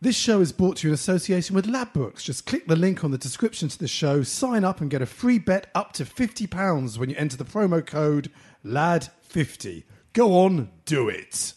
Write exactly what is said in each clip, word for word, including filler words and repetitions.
This show is brought to you in association with Ladbrokes. Just click the link on the description to the show, sign up and get a free bet up to fifty pounds when you enter the promo code L A D fifty. Go on, do it.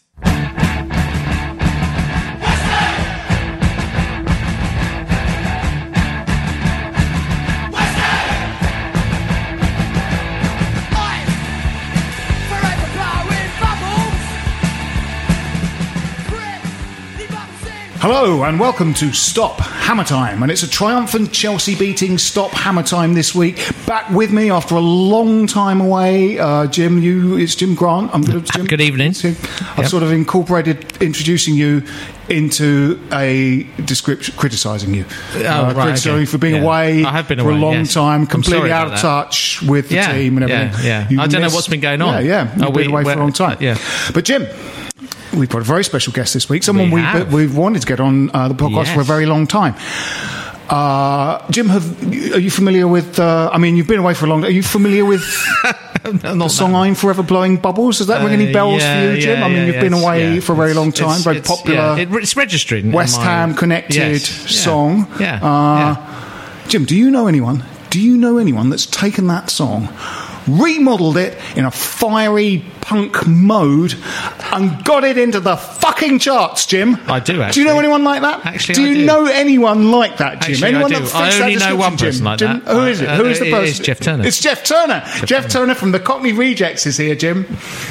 Hello and welcome to Stop Hammer Time, and it's a triumphant Chelsea beating Stop Hammer Time this week. Back with me after a long time away, uh, Jim. You, it's Jim Grant. I'm good. Jim. Good evening. Jim. I've yep. sort of incorporated introducing you into a description criticising you. Oh, uh, right, criticising okay. for being yeah. away. I have been away for a long yes. time, completely out of touch with the yeah, team and everything. Yeah, yeah. I don't missed, know what's been going on. Yeah, yeah. You've oh, been we, away for a long time. Uh, yeah, but Jim. We've got a very special guest this week, someone we we've, we've wanted to get on uh, the podcast yes. for a very long time. Uh, Jim, have, are you familiar with, uh, I mean, you've been away for a long time, are you familiar with no, the song I'm Forever Blowing Bubbles? Does that uh, ring any bells yeah, for you, Jim? Yeah, I mean, yeah, you've yeah, been away yeah, for a very long time, it's, very it's, popular. Yeah, it, it's registered. West Ham connected yes, song. Yeah, uh, yeah. Jim, do you know anyone, do you know anyone that's taken that song, remodeled it in a fiery punk mode and got it into the fucking charts, Jim? I do, actually. Do you know anyone like that? Actually, do you I do. know anyone like that, Jim? Actually, anyone I do. That I only that know one person Jim? like Jim? that. Who is it? Uh, Who is the person? It's Jeff Turner. It's Jeff Turner. Jeff, Jeff Turner. Turner from the Cockney Rejects is here, Jim.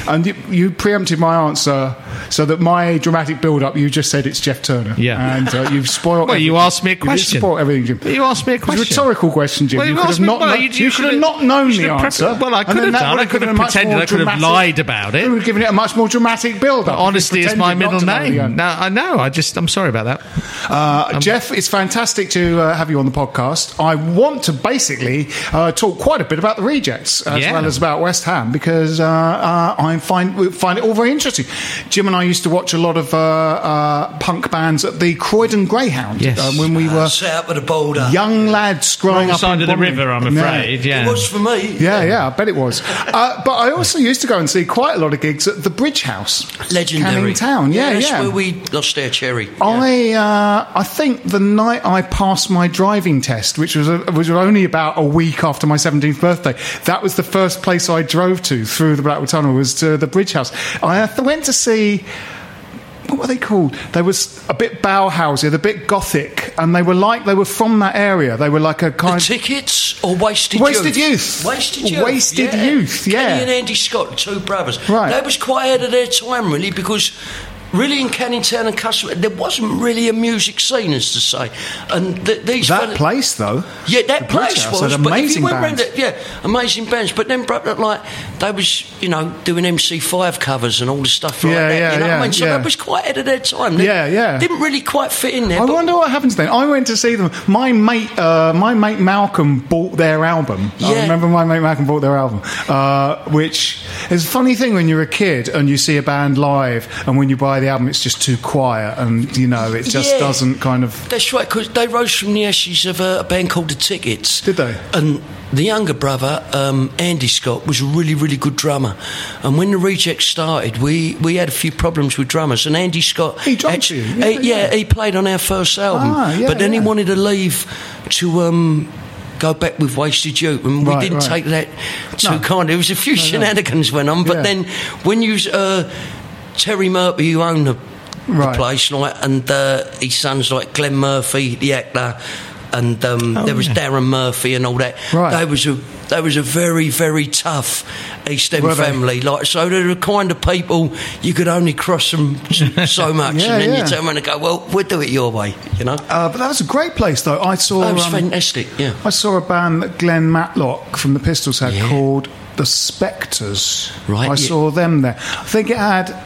And you, you preempted my answer so that my dramatic build-up, you just said it's Jeff Turner. Yeah. And uh, you've spoiled... well, everything. you asked me a question. You spoiled everything, Jim. But you asked me a question. It was a rhetorical question, Jim. Well, you, you, could have me, not well, kno- you, you should have not known the answer. Well, I could have done. I could have pretended. I could have lied about it. We would have given it a much more dramatic build-up. Honestly, it's my middle name. No, I know. I just, I'm sorry about that. Uh, Jeff, it's fantastic to uh, have you on the podcast. I want to basically uh, talk quite a bit about the Rejects as yeah. well as about West Ham, because uh, uh, I find we find it all very interesting. Jim and I used to watch a lot of uh, uh, punk bands at the Croydon Greyhound yes. uh, when we were uh, set up with a boulder. young lads growing Wrong up side in of Bombay. the river. I'm afraid. Yeah. Yeah. It was for me. Yeah, yeah, yeah I bet it was. uh, but I also used to go and see quite a lot of gigs at the Bridge House, legendary Canning Town. Yeah, yeah, yeah. Where we lost our cherry. Yeah. I uh, I think the night I passed my driving test, which was a, which was only about a week after my seventeenth birthday, that was the first place I drove to through the Blackwood Tunnel, was to the Bridge House. I went to see. What were they called? They was a bit Bauhausy, a bit gothic, and they were like they were from that area. They were like a kind the tickets or wasted wasted youth, youth. wasted youth, wasted yeah. youth. Yeah, Kenny and Andy Scott, two brothers. Right, they was quite ahead of their time, really, because. Really, in Canning Town and Customer, there wasn't really a music scene, as to say. And th- these that fellas, place, though, yeah, that place was had amazing but bands. It, yeah, amazing bands. But then, like, they was, you know, doing M C five covers and all the stuff like yeah, that. Yeah, you know yeah, what I mean? So yeah. that was quite ahead of their time. They yeah, yeah, didn't really quite fit in there. I wonder what happens then. I went to see them. My mate, uh, my mate Malcolm bought their album. Yeah. I remember my mate Malcolm bought their album, uh, which is a funny thing when you're a kid and you see a band live, and when you buy play the album, it's just too quiet, and you know it just yeah, doesn't kind of. That's right, because they rose from the ashes of a band called The Tickets. Did they? And the younger brother, um, Andy Scott, was a really, really good drummer. And when the Rejects started, we, we had a few problems with drummers. And Andy Scott, he drummed you, yeah, he, yeah, yeah, he played on our first album, ah, yeah, but then yeah. he wanted to leave to. Um, go back with Wasted Youth, and we right, didn't right. take that to no. kind of, there was a few no, shenanigans no. went on, but yeah. then when you uh, Terry Murphy, who owned the, right. the place, like, and uh, his sons like Glenn Murphy the actor, and um, oh, there was yeah. Darren Murphy and all that, right. they was a they was a very very tough East End right. family, like, so they're the kind of people you could only cross them so much, yeah, and then yeah. you turn around and go, well, we'll do it your way, you know. Uh, but that was a great place though. I saw that was um, fantastic yeah I saw a band that Glenn Matlock from the Pistols had yeah. called The Spectres, right I yeah. saw them there. I think it had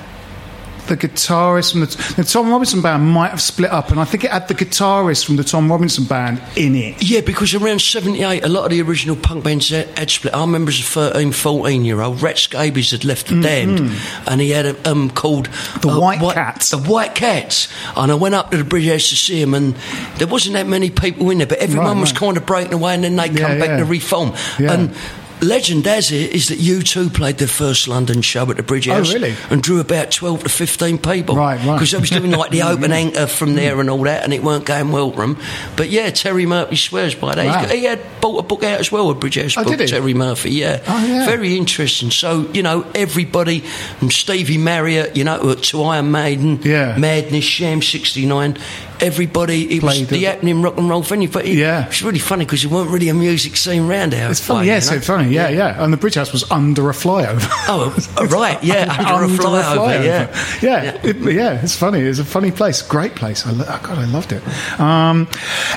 the guitarist from the, the Tom Robinson Band might have split up, and I think it had the guitarist from the Tom Robinson Band in it. Yeah, because around seventy-eight, a lot of the original punk bands had, had split. I remember as a thirteen, fourteen-year-old, Rat Scabies had left the band, mm-hmm. and he had a um called the uh, White Cats. The White Cats, and I went up to the Bridge House to see him, and there wasn't that many people in there, but everyone right, was right. kind of breaking away, and then they yeah, come back yeah. to reform. Yeah. And legend as it is that U two played their first London show at the Bridge House. Oh, really? And drew about twelve to fifteen people. Right, right. Because they was doing like the open anchor from there and all that, and it weren't going well for them. But yeah, Terry Murphy swears by that. Wow. He had bought a book out as well, a Bridge House oh, book, Terry Murphy, yeah. Oh, yeah. Very interesting. So, you know, everybody from Stevie Marriott, you know, to Iron Maiden, yeah. Madness, Sham sixty-nine, everybody, it played was the happening rock and roll venue. But it, yeah. it's really funny because there weren't really a music scene round there. It's funny, yeah, you know? So funny. Yeah, yeah, and the Bridge House was under a flyover. Oh, right, yeah, under, under a flyover, flyover. Yeah, yeah, yeah. It, yeah. It's funny. It's a funny place, great place. I, God, I loved it. Um,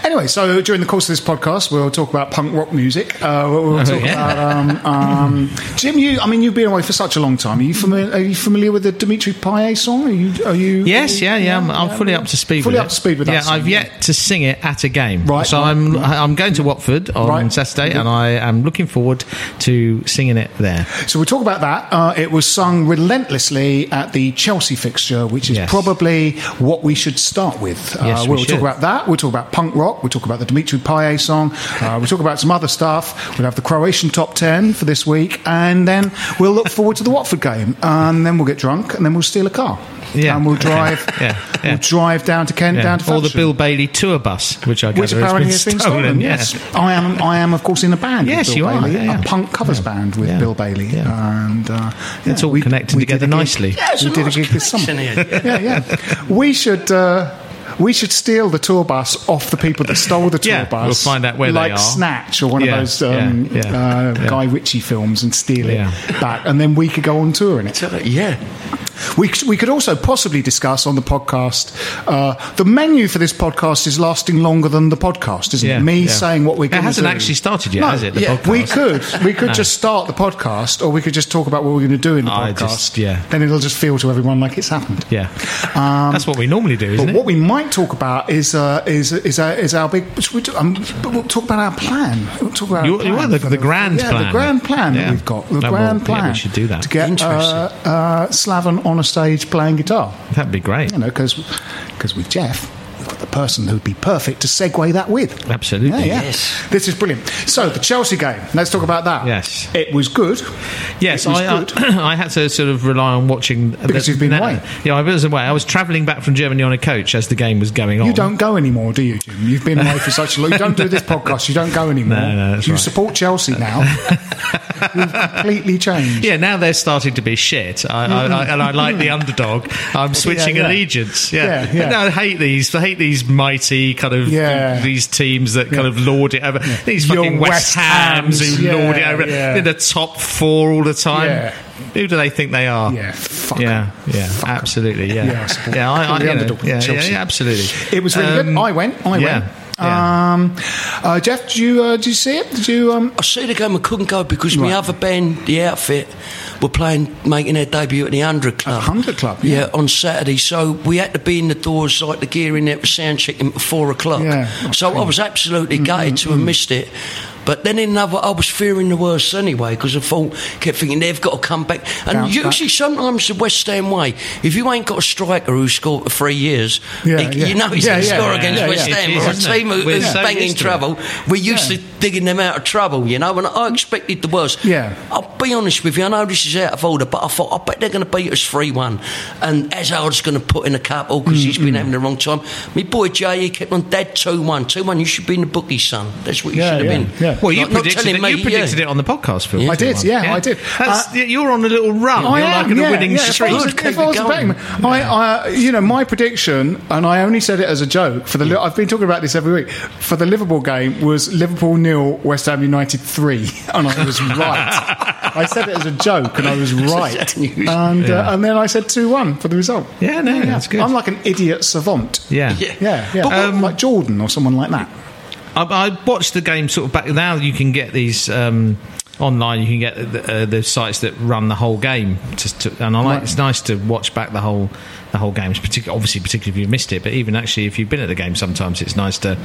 anyway, so during the course of this podcast, we'll talk about punk rock music. Uh, we'll, we'll talk oh, yeah. about um, um, Jim. You, I mean, you've been away for such a long time. Are you familiar? Are you familiar with the Dimitri Payet song? Are you? Are you yes, yeah, yeah. yeah I'm, I'm yeah, fully yeah. up to speed. Fully with up it. to speed with that. Yeah, song, I've yet yeah. to sing it at a game. Right. So right, I'm right. I'm going to Watford on right. Saturday, yeah. and I am looking forward to singing it there. So we'll talk about that. Uh, it was sung relentlessly at the Chelsea fixture, which is yes. probably what we should start with. Uh, yes, we'll we talk about that. We'll talk about punk rock. We'll talk about the Dimitri Payet song. Uh, we'll talk about some other stuff. We'll have the Croatian top ten for this week, and then we'll look forward to the Watford game, and then we'll get drunk, and then we'll steal a car. Yeah. And we'll drive yeah, yeah. We'll drive down to Kent, yeah. down to Or the Bill Bailey tour bus, which I gather has been stolen. stolen yeah. Yes. I am, I am, of course, in a band yes, with Bill you Bailey, are, yeah, yeah. a punk covers yeah. band with yeah. Bill Bailey. Yeah. And, uh, yeah, it's all we, connected we together nicely. Yeah, we did a gig this summer. yeah, yeah. We should... Uh, We should steal the tour bus off the people that stole the tour yeah, bus. We'll find out where like they are. Like Snatch or one yeah, of those um, yeah, yeah, uh, yeah. Guy Ritchie films, and steal it yeah. back. And then we could go on tour in it. Yeah. We, we could also possibly discuss on the podcast, uh, the menu for this podcast is lasting longer than the podcast, isn't yeah, it? Me yeah. saying what we're going to do. It hasn't actually started yet, no, has it? The yeah, podcast? We could. We could no. just start the podcast, or we could just talk about what we're going to do in the I podcast. Just, yeah. Then it'll just feel to everyone like it's happened. Yeah. Um, That's what we normally do, isn't but it? What we might talk about is uh, is is our, is our big. We do, um, but we'll talk about our plan. We'll talk about you, our plan you the, the grand yeah, plan. Yeah, the grand plan yeah. that we've got. The no, grand well, plan. Yeah, we should do that to get uh, uh, Slaven on a stage playing guitar. That'd be great. You know, because because with Jeff, we've got the person who'd be perfect to segue that with. Absolutely. Yeah, yeah. Yes. This is brilliant. So the Chelsea game. Let's talk about that. Yes. It was good. Yes, was I, good. I, I had to sort of rely on watching because the, you've been na- away. Yeah, I was away. I was travelling back from Germany on a coach as the game was going on. You don't go anymore, do you, Jim? You've been away for such a long. You don't do this podcast. You don't go anymore. No, no, that's you right. support Chelsea now. You've completely changed. Yeah, now they're starting to be shit. I, I, I, and I like the underdog. I'm switching yeah, yeah. allegiance. Yeah, yeah, yeah. No, I hate these. I hate these mighty kind of yeah. these teams that yeah. kind of lord it over. Yeah. These fucking Your West, West Hams, Hams who yeah, lord it over. Yeah. They're the top four all the time. Yeah. Who do they think they are? Yeah, fuck yeah, yeah, fuck absolutely, yeah, yeah, I yeah, I, I, the underdog know, yeah, Chelsea. yeah, absolutely. It was really um, good. I went. I yeah. went. Yeah. Um, uh, Jeff, did you uh, did you see it? Did you? Um... I see the game. I couldn't go because right. my other band, The Outfit, were playing, making their debut at the Hundred Club. Hundred Club, yeah. yeah, on Saturday. So we had to be in the doors, like the gear in there, sound checking at four o'clock. Yeah. So I was absolutely gutted mm-hmm. to have missed it. But then in another, I was fearing the worst anyway, because I thought, kept thinking they've got to come back. And bounce usually back. Sometimes the West Ham way, if you ain't got a striker who scored for three years, yeah, he, yeah. you know he's yeah, going to yeah, score yeah, against yeah, West yeah. Ham, is, or a team who's yeah. so banging trouble. We're used yeah. to digging them out of trouble, you know, and I expected the worst. Yeah. I'll be honest with you, I know this is out of order, but I thought, I bet they're going to beat us three one. And Hazard's going to put in a couple, because mm-hmm. he's been having the wrong time. My boy Jay, he kept on, Dad, two one. two one, you should be in the bookie, son. That's what you yeah, should have yeah. been. Yeah. Well, you like, predicted, it, me, you predicted yeah. it on the podcast, Phil. Yeah. I did, yeah, yeah, I did. That's, uh, you're on a little run. I You're am, like on yeah, a winning yeah, streak. If I was a betting man, I, I, you know, my prediction, and I only said it as a joke, for the yeah. I've been talking about this every week, for the Liverpool game was Liverpool nil, West Ham United three. And I was right. I said it as a joke, and I was right. And, yeah. uh, and then I said two one for the result. Yeah, no, yeah. that's good. I'm like an idiot savant. Yeah. Yeah, yeah. yeah. But, um, like Jordan or someone like that. I, I watched the game sort of back. Now you can get these um, online. You can get the, uh, the sites that run the whole game, to, to, and I like. Right. It's nice to watch back the whole the whole game. Particularly, obviously, particularly if you missed it, but even actually if you've been at the game, sometimes it's nice to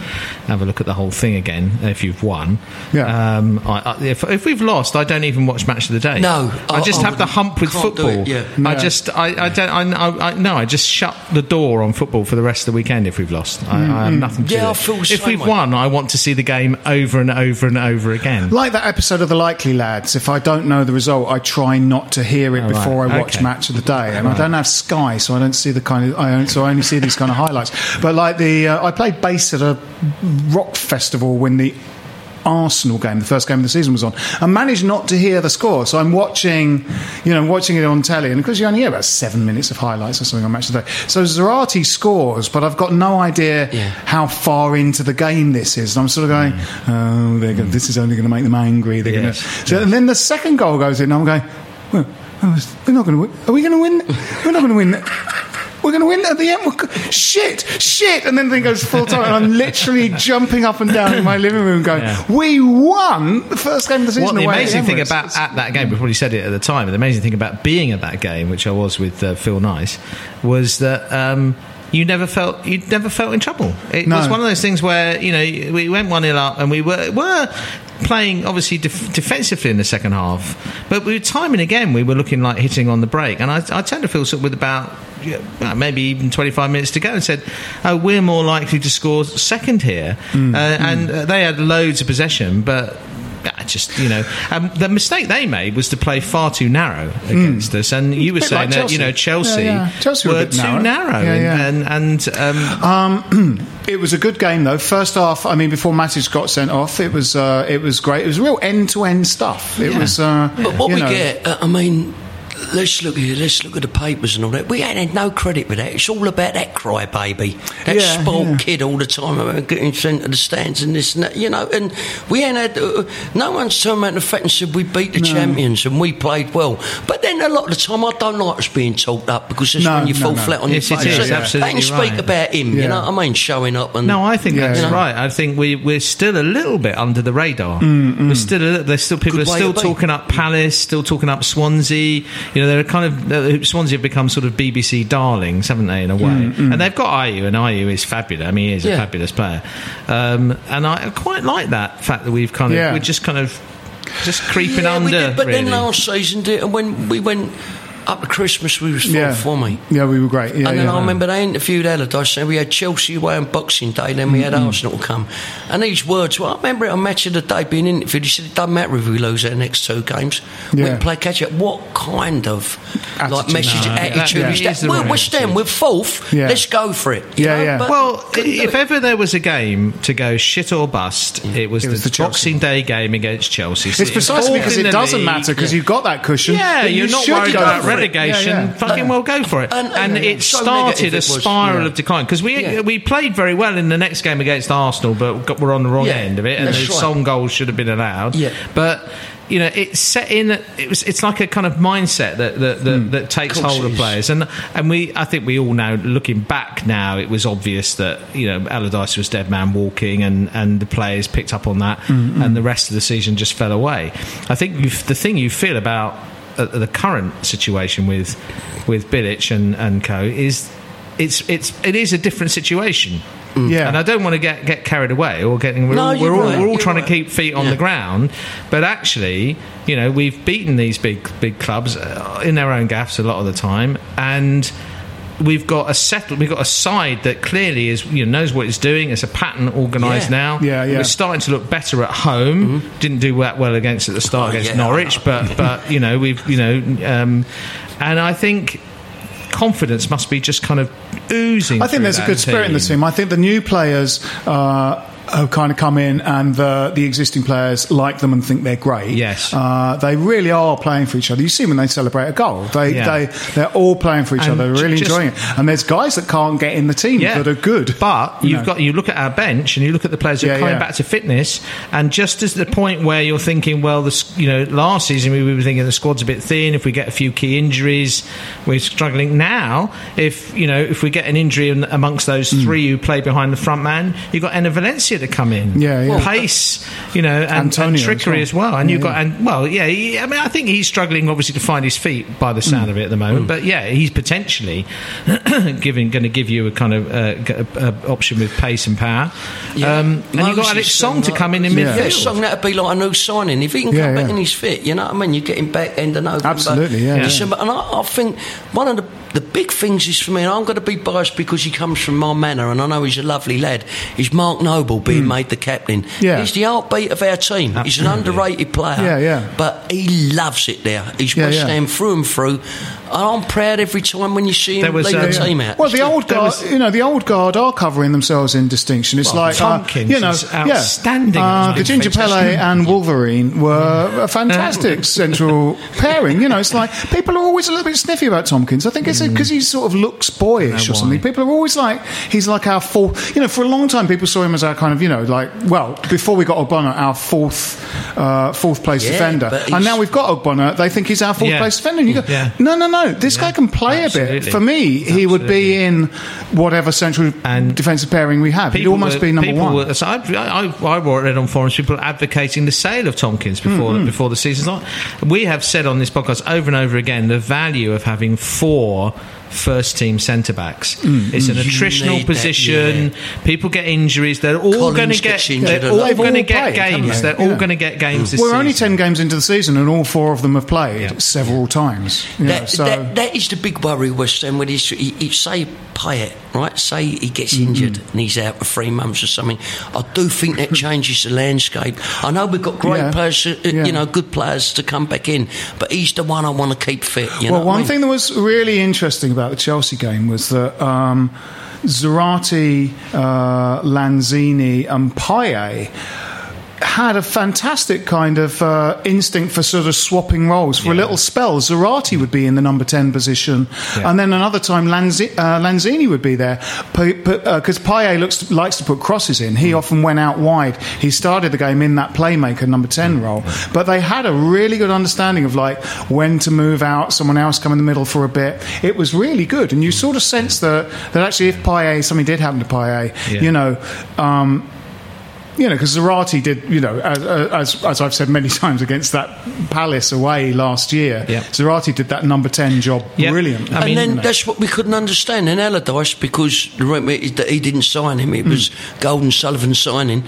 have a look at the whole thing again if you've won. Yeah. Um, I, I, if, if we've lost, I don't even watch Match of the Day. No, I, I just I have the hump with football. Yeah. No. I just, I, I don't, I, I, I, no, I just shut the door on football for the rest of the weekend if we've lost. I, mm. I have nothing to yeah, do. I feel if we've way. won, I want to see the game over and over and over again. Like that episode of The Likely Lads. If I don't know the result, I try not to hear it oh, before right. I watch okay. Match of the Day, and right. I don't have Sky, so I don't. see the kind of I only, so I only see these kind of highlights. But like the uh, I played bass at a rock festival when the Arsenal game, the first game of the season, was on, and managed not to hear the score. So I'm watching, you know, watching it on telly, and of course you only hear about seven minutes of highlights or something on Match of the Day. So Zárate scores, but I've got no idea yeah. how far into the game this is, and I'm sort of going, mm. oh, they're gonna, this is only going to make them angry. They're yes. gonna. So, yes. And then the second goal goes in, and I'm going, well, we're not going to win. Are we going to win? We're not going to win. We're going to win at the end. Go- shit, shit. And then the thing goes full time, and I'm literally jumping up and down in my living room going, yeah. we won the first game of the season. What the away amazing thing about at that game, we probably said it at the time, the amazing thing about being at that game, which I was with uh, Phil Nice, was that... Um, You never felt you never felt in trouble. It no. was one of those things where, you know, we went one nil up, and we were were playing obviously def- defensively in the second half, but we were time and again we were looking like hitting on the break. And I, I tend to feel sort of with about yeah, maybe even twenty-five minutes to go, and said, "Oh, we're more likely to score second here," mm, uh, mm. and uh, they had loads of possession, but. I just, you know, um, the mistake they made was to play far too narrow against mm. us. And you were saying like that, you know, Chelsea, yeah, yeah. Chelsea were, were too narrow, narrow yeah, yeah. and and, and um, um, it was a good game though. First half, I mean, before Matic got sent off, it was uh, it was great. It was real end to end stuff. It yeah. was, uh, but what you we know, get, uh, I mean. Let's look at it. Let's look at the papers and all that. We ain't had no credit for that. It's all about that cry baby, that yeah, spoiled yeah. kid all the time about getting sent to the stands and this and that, you know. And we ain't had uh, no one's turned around the fact and said we beat the no. champions and we played well. But then a lot of the time I don't like us being talked up, because that's no, when you no, fall no. flat on yes, your face. It is, so absolutely they can right. speak about him, yeah. you know what I mean, showing up. And no, I think yeah, that's yeah. right. I think we we're still a little bit under the radar. Mm, mm. We're still a, there's still people Good are still talking up Palace, still talking up Swansea. You know, they're kind of... Swansea have become sort of B B C darlings, haven't they, in a way? Mm, mm. And they've got Ayew, and Ayew is fabulous. I mean, he is yeah. a fabulous player. Um, and I quite like that fact that we've kind of... Yeah. We're just kind of... Just creeping yeah, under, we did, but really. Then last season, and when we went... Up to Christmas, we was full yeah. for me. Yeah, we were great. Yeah, and then yeah. I remember they interviewed Allardyce, and we had Chelsea away on Boxing Day, then we had mm-hmm. Arsenal come. And these words were, I remember it on Match of the Day being interviewed. He said, it doesn't matter if we lose our next two games. Yeah. We can play catch up. What kind of attitude. like message, no, attitude that, is yeah. that? Well, we're staying, we're fourth. Yeah. Let's go for it. You yeah, know? yeah. But well, if ever there was a game to go shit or bust, yeah. it was, it was the, the Boxing Day game against Chelsea. It's, it's precisely because it doesn't league. matter, because yeah. you've got that cushion. Yeah, you're you not worried about relegation, yeah, yeah. fucking well, go for it. And, and, and it so started it a spiral yeah. of decline, because we yeah. we played very well in the next game against Arsenal, but got, we're on the wrong yeah. end of it, and That's the right. Son goal should have been allowed. Yeah. But you know, it's set in. It was. It's like a kind of mindset that that, that, mm. that takes hold of players, and and we. I think we all know, looking back now, it was obvious that, you know, Allardyce was dead man walking, and, and the players picked up on that, mm-hmm. and the rest of the season just fell away. I think you've, the thing you feel about. The current situation with with Bilić and, and co is it's it's it is a different situation. Mm. Yeah. And I don't want to get, get carried away or getting we're, no, all, we're, right. all, we're all you're trying right. to keep feet on yeah. the ground, but actually, you know, we've beaten these big big clubs in their own gaffes a lot of the time, and we've got a settled, we've got a side that clearly is, you know, knows what it's doing. It's a pattern organised yeah. now. Yeah, yeah. We're starting to look better at home. Mm-hmm. Didn't do that well against at the start oh, against yeah. Norwich, but but you know we've you know, um, and I think confidence must be just kind of oozing. I think there's a good team. Spirit in the team. I think the new players Uh, have kind of come in, and the, the existing players like them and think they're great. Yes, uh, they really are playing for each other. You see when they celebrate a goal, they yeah. they they're all playing for each and other. They're really just enjoying it. And there's guys that can't get in the team yeah. that are good. But you you've know. got you look at our bench and you look at the players yeah, who are coming yeah. back to fitness. And just as the point where you're thinking, well, the you know last season we were thinking the squad's a bit thin. If we get a few key injuries, we're struggling. Now, if you know if we get an injury amongst those mm. three who play behind the front man, you've got Enner Valencia to come in, yeah, yeah. pace, you know, and, and trickery as well. As well. And yeah, you've got, and well, yeah. He, I mean, I think he's struggling obviously to find his feet by the sound mm. of it at the moment. Mm. But yeah, he's potentially giving, going to give you a kind of uh, a, a option with pace and power. Yeah. Um, and you've got Alex Song to come in in yeah. midfield. Yeah, Song, that'd be like a new signing if he can come yeah, back yeah. in his fit. You know what I mean? You get him back end and over. Absolutely, yeah. yeah. And I, I think one of the. The big things is for me, and I'm going to be biased because he comes from my manor, and I know he's a lovely lad, is Mark Noble being mm. made the captain. Yeah. He's the heartbeat of our team. Absolutely. He's an underrated player. Yeah, yeah. But he loves it there. He's yeah, West Ham yeah. through and through. I'm proud every time when you see him was, leave uh, the yeah. team out. Well, the old guard, was, you know, the old guard are covering themselves in distinction. It's well, like Tomkins, uh, you know, is outstanding. Yeah. Uh, the Ginger Pele and Wolverine were yeah. a fantastic central pairing. You know, it's like people are always a little bit sniffy about Tomkins. I think it's because he sort of looks boyish or something. People are always like, he's like our fourth. You know, for a long time, people saw him as our kind of, you know, like, well, before we got Ogbonna, our fourth, uh, fourth place yeah, defender, and now we've got Ogbonna. They think he's our fourth yeah. place defender. And you go, yeah. no, no, no. This yeah, guy can play absolutely. a bit. For me, absolutely. he would be in whatever central and defensive pairing we have. He'd almost were, be number one. Were, so I, I, I wrote it on forums. People advocating the sale of Tomkins before mm-hmm. before the season's on. We have said on this podcast over and over again the value of having four first-team centre-backs. Mm. It's an attritional position. That, yeah. People get injuries. They're all going to get. They're all going to get games. They're all going to get games. We're only ten games into the season, and all four of them have played yeah. several times. That, know, so. that, that is the big worry, West Ham. When he's, he, he, say Payet, right? Say he gets injured mm. and he's out for three months or something. I do think that changes the landscape. I know we've got great yeah. players, uh, yeah. you know, good players to come back in, but he's the one I want to keep fit. You well, know one I mean? thing that was really interesting about About the Chelsea game was that um, Zárate, uh, Lanzini, and Payet had a fantastic kind of uh, instinct for sort of swapping roles. For yeah. a little spell, Zárate would be in the number ten position, yeah. and then another time Lanzi- uh, Lanzini would be there, because P- uh, Payet looks, likes to put crosses in. He mm. often went out wide. He started the game in that playmaker number ten mm. role, but they had a really good understanding of like when to move out, someone else come in the middle for a bit. It was really good, and you sort of sense that, that actually if Payet, something did happen to Payet, yeah. you know... Um, You know, because Zárate did, you know, as, as as I've said many times against that Palace away last year, yep. Zárate did that number ten job yep. brilliant. I mean, and then you know. that's what we couldn't understand. And Allardyce, because he didn't sign him, it was mm. Golden Sullivan signing.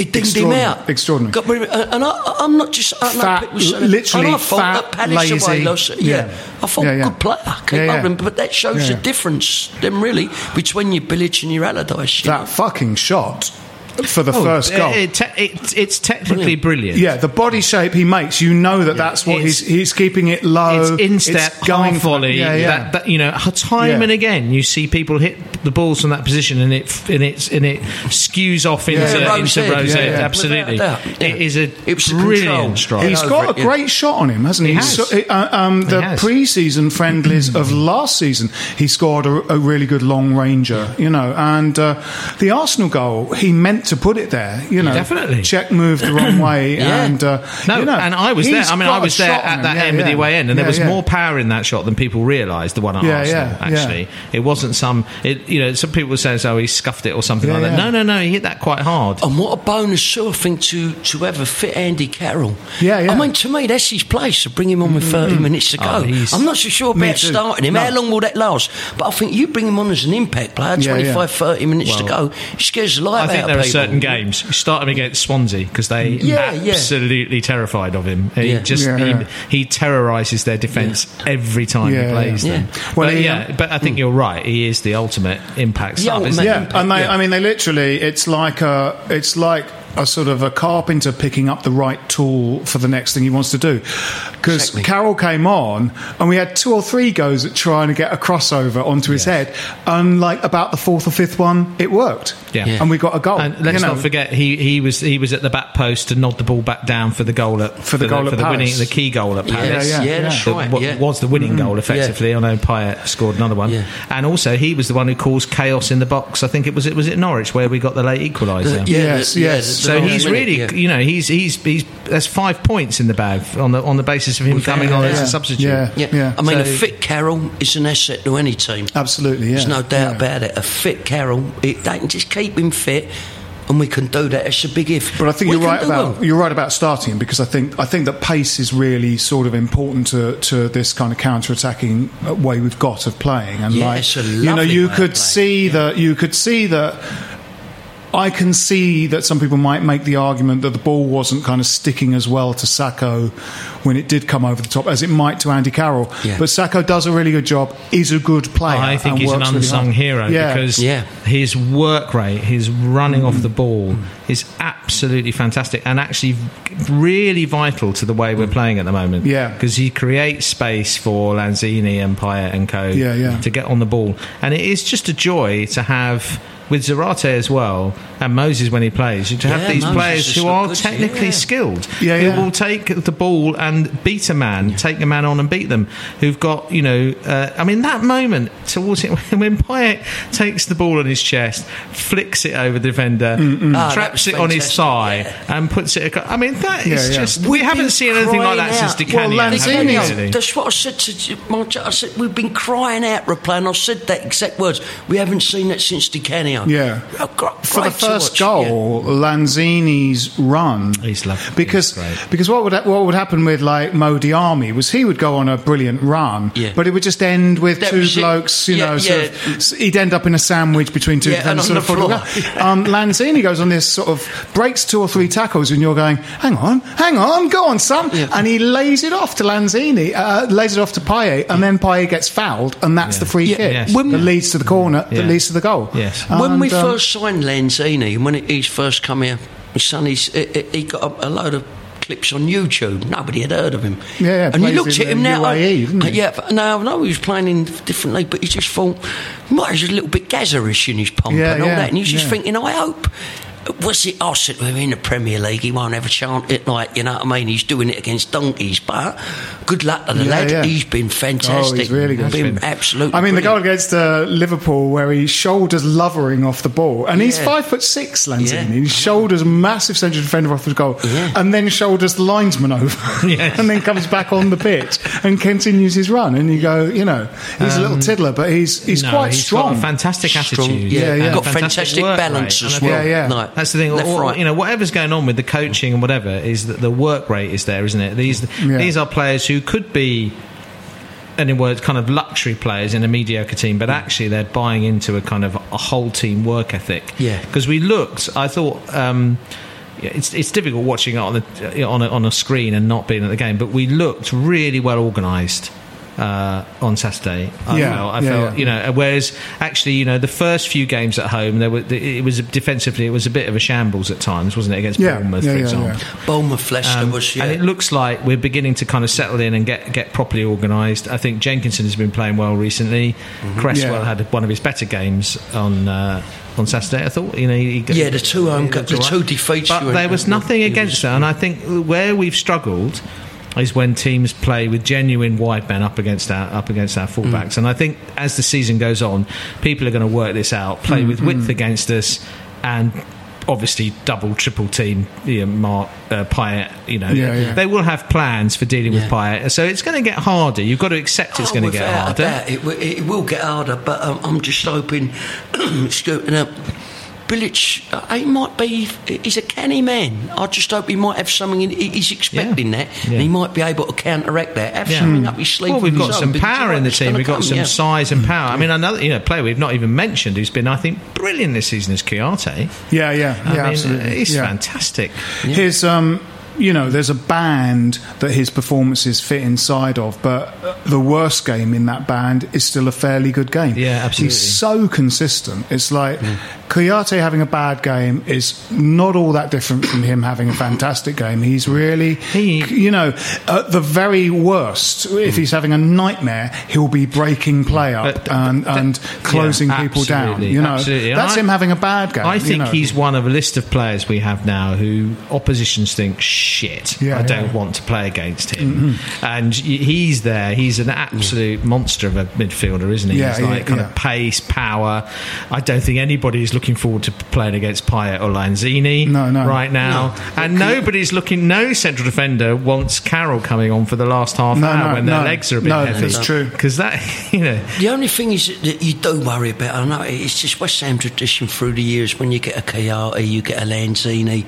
It dinged him out. Extraordinary. Got, and I, I'm not just... I fat, people saying, literally and I fat, that lazy. Away, lost, yeah. yeah. I thought, yeah, yeah. good player. Keep yeah, yeah. Him, but that shows yeah, yeah. the difference, then, really, between your Bilić and your Allardyce. You that know? fucking shot... For the oh, first goal, it te- it, it's technically brilliant. brilliant. Yeah, the body shape he makes, you know that yeah. that's what it's, he's he's keeping it low. It's instep, it's going volley. Yeah, yeah. That, that, you know, time yeah. and again, you see people hit the balls from that position, and it and it and it skews off into yeah. into Rosehead. Yeah, yeah. Absolutely, yeah. it is a it was brilliant strike. He's got a great yeah. shot on him, hasn't he? he has. so, uh, um, the he pre-season friendlies of last season, he scored a, a really good long ranger. Yeah. You know, and uh, the Arsenal goal, he meant meant to put it there, you know. Definitely. Czech moved the wrong way. yeah. And, uh, no, you know, and I was there. I mean, I was there at that yeah, end yeah. of the away end, and yeah, there was yeah. more power in that shot than people realised, the one at yeah, Arsenal, yeah, actually. Yeah. It wasn't some, it, you know, some people were saying, oh, he scuffed it or something yeah, like that. Yeah. No, no, no, he hit that quite hard. And what a bonus, sure, I think, to, to ever fit Andy Carroll. Yeah, yeah. I mean, to me, that's his place, to bring him on with thirty mm-hmm. minutes to go. Oh, I'm not so sure about starting him. No. How long will that last? But I think you bring him on as an impact player, yeah, twenty-five, yeah. thirty minutes well, to go, it scares the life out of people. I think there are certain games. You start him against Swansea because they yeah, absolutely yeah. terrified of him. He yeah. just yeah, he, yeah. he terrorises their defence yeah. every time yeah, he plays yeah. them. Yeah. Well, but, he, yeah, but I think mm. you're right. He is the ultimate impact sub, isn't he? Yeah, impact, and they, yeah. I mean, they literally. It's like a. It's like. a sort of a carpenter picking up the right tool for the next thing he wants to do. Because exactly. Carroll came on and we had two or three goes at trying to get a crossover onto his yes. head, and like about the fourth or fifth one it worked yeah. Yeah. and we got a goal. And let's you know. not forget he, he was he was at the back post to nod the ball back down for the goal at for the, the goal for at the Palace. Winning the key goal at Palace yeah, yeah, yeah, yeah. that's the, right what yeah. was the winning mm-hmm. goal effectively. yeah. I know Payet scored another one yeah. and also he was the one who caused chaos in the box. I think it was it was at Norwich where we got the late equaliser. the, yes yeah, yes yeah, So he's minute, really, yeah. you know, he's he's he's. That's five points in the bag on the on the basis of him coming yeah, on as yeah, a substitute. Yeah, yeah. yeah. I mean, so, a fit Carroll is an asset to any team. Absolutely, yeah. There's no doubt yeah. about it. A fit Carroll, it, they can just keep him fit. And we can do that. It's a big if. But I think we you're right about well. you're right about starting him, because I think I think that pace is really sort of important to, to this kind of counter-attacking way we've got of playing. And yeah, like it's a lovely you know, you could see yeah. that you could see that. I can see that some people might make the argument that the ball wasn't kind of sticking as well to Sakho when it did come over the top as it might to Andy Carroll. Yeah. But Sakho does a really good job, is a good player. I think he's an unsung really hero yeah. because yeah. his work rate, his running mm. off the ball mm. is absolutely fantastic and actually really vital to the way we're mm. playing at the moment. Yeah, because he creates space for Lanzini and Payet and co yeah, yeah. to get on the ball. And it is just a joy to have... with Zárate as well, and Moses when he plays, you to have yeah, these Moses players who are technically yeah. skilled, yeah, yeah. who will take the ball and beat a man, yeah. take a man on and beat them, who've got, you know, uh, I mean, that moment towards it, when Payet takes the ball on his chest, flicks it over the defender, oh, traps it on his thigh, yeah. and puts it across. I mean, that yeah, is yeah. just, we've we haven't seen anything like that out. since Di Canio. Well, Lanzini, that's what I said to Martin, I said, we've been crying out, Reply, and I said that exact words, we haven't seen that since Di Canio. Yeah. Oh, great, for the first watch, goal, yeah. Lanzini's run. He's lovely. Because He's because what would what would happen with like Mo Diarmi was he would go on a brilliant run, yeah. but it would just end with that two blokes, you yeah, know, yeah. sort of, he'd end up in a sandwich between two yeah, and sort of floor. Um, Lanzini goes on this sort of breaks two or three tackles, and you're going, hang on, hang on, go on, son, yeah. and he lays it off to Lanzini, uh, lays it off to Payet, and yeah. then Payet gets fouled, and that's yeah. the free yeah. kick yes. that leads to the corner, yeah. that leads to the goal. Yes. Um, When we first signed Lanzini, when he first come here, his son, he's, he got a, a load of clips on YouTube. Nobody had heard of him. Yeah, yeah and you looked at him now. U A E, didn't he? Yeah, no, no, he was playing in different league, but he just thought, he might have a little bit gasserish in his pump yeah, and all yeah, that. And he was just yeah. thinking, I hope. Was it us that we're in the Premier League? He won't have a chance at night, you know what I mean? He's doing it against donkeys, but good luck to the yeah, lad. Yeah. He's been fantastic. Oh, he's really good. He's been absolutely I mean, brilliant. The goal against uh, Liverpool where he shoulders Lovering off the ball, and yeah. he's five foot six, Lanzini. Yeah. He shoulders a massive central defender off the goal, yeah. and then shoulders the linesman over, yes. and then comes back on the pitch and continues his run. And you go, you know, he's um, a little tiddler, but he's he's no, quite he's strong. He's got a fantastic attitude. Strong, yeah, yeah. He's got fantastic, fantastic balance rate. as well. Yeah, yeah. No, that's the thing. Left, or, right. You know, whatever's going on with the coaching and whatever, is that the work rate is there, isn't it? These yeah. these are players who could be, and in words, kind of luxury players in a mediocre team, but actually they're buying into a kind of a whole team work ethic. Yeah. Because we looked, I thought. Um, It's it's difficult watching it on the on a, on a screen and not being at the game, but we looked really well organised uh, on Saturday. I yeah, felt, I yeah, felt yeah. you know. Whereas actually, you know, the first few games at home, there were it was defensively it was a bit of a shambles at times, wasn't it? Against yeah, Bournemouth, yeah, for yeah, example, yeah. Bournemouth, Leicester um, was. Yeah. And it looks like we're beginning to kind of settle in and get get properly organised. I think Jenkinson has been playing well recently. Mm-hmm. Cresswell yeah. had one of his better games on. Uh, on Saturday, I thought, you know, he got, yeah, the two home, um, the right. two defeats, but there was nothing against that, and I think where we've struggled is when teams play with genuine wide men up against our up against our fullbacks, mm. and I think as the season goes on, people are going to work this out, play mm, with width mm. against us, and obviously double, triple team, you know, Mark, uh, Payet, you know, yeah, yeah. they will have plans for dealing yeah. with Payet, so it's going to get harder. You've got to accept it's oh, going to get harder. It, w- it will get harder, but um, I'm just hoping, excuse me, Bilić, uh, he might be, he's a canny man. I just hope he might have something, in, he's expecting yeah. that, yeah. and he might be able to counteract that, have yeah. something up his sleeve. Well, we've got some power in the team, we've got some out. size and power. I mean, another you know player we've not even mentioned who's been, I think, brilliant this season is Kouyaté. Yeah, yeah, I yeah, mean, absolutely. He's yeah. fantastic. Yeah. His, um, you know, there's a band that his performances fit inside of, but the worst game in that band is still a fairly good game. Yeah, absolutely. He's so consistent. It's like... Mm. Kouyaté having a bad game is not all that different from him having a fantastic game. He's really, he, you know, at the very worst, if he's having a nightmare, he'll be breaking play up uh, and, and closing yeah, people down. You know, absolutely. That's I, him having a bad game. I think you know. he's one of a list of players we have now who oppositions think, shit, yeah, I don't yeah. want to play against him. Mm-hmm. And he's there. He's an absolute yeah. monster of a midfielder, isn't he? Yeah, he's like yeah, kind yeah. of pace, power. I don't think anybody's looking looking forward to playing against Payet or Lanzini no, no, right now no. and nobody's looking no central defender wants Carroll coming on for the last half no, hour no, when their no, legs are a bit no, heavy. That's true, because that, you know, the only thing is that you do worry about, I know it's just West Ham tradition through the years, when you get a Kouyaté, you get a Lanzini,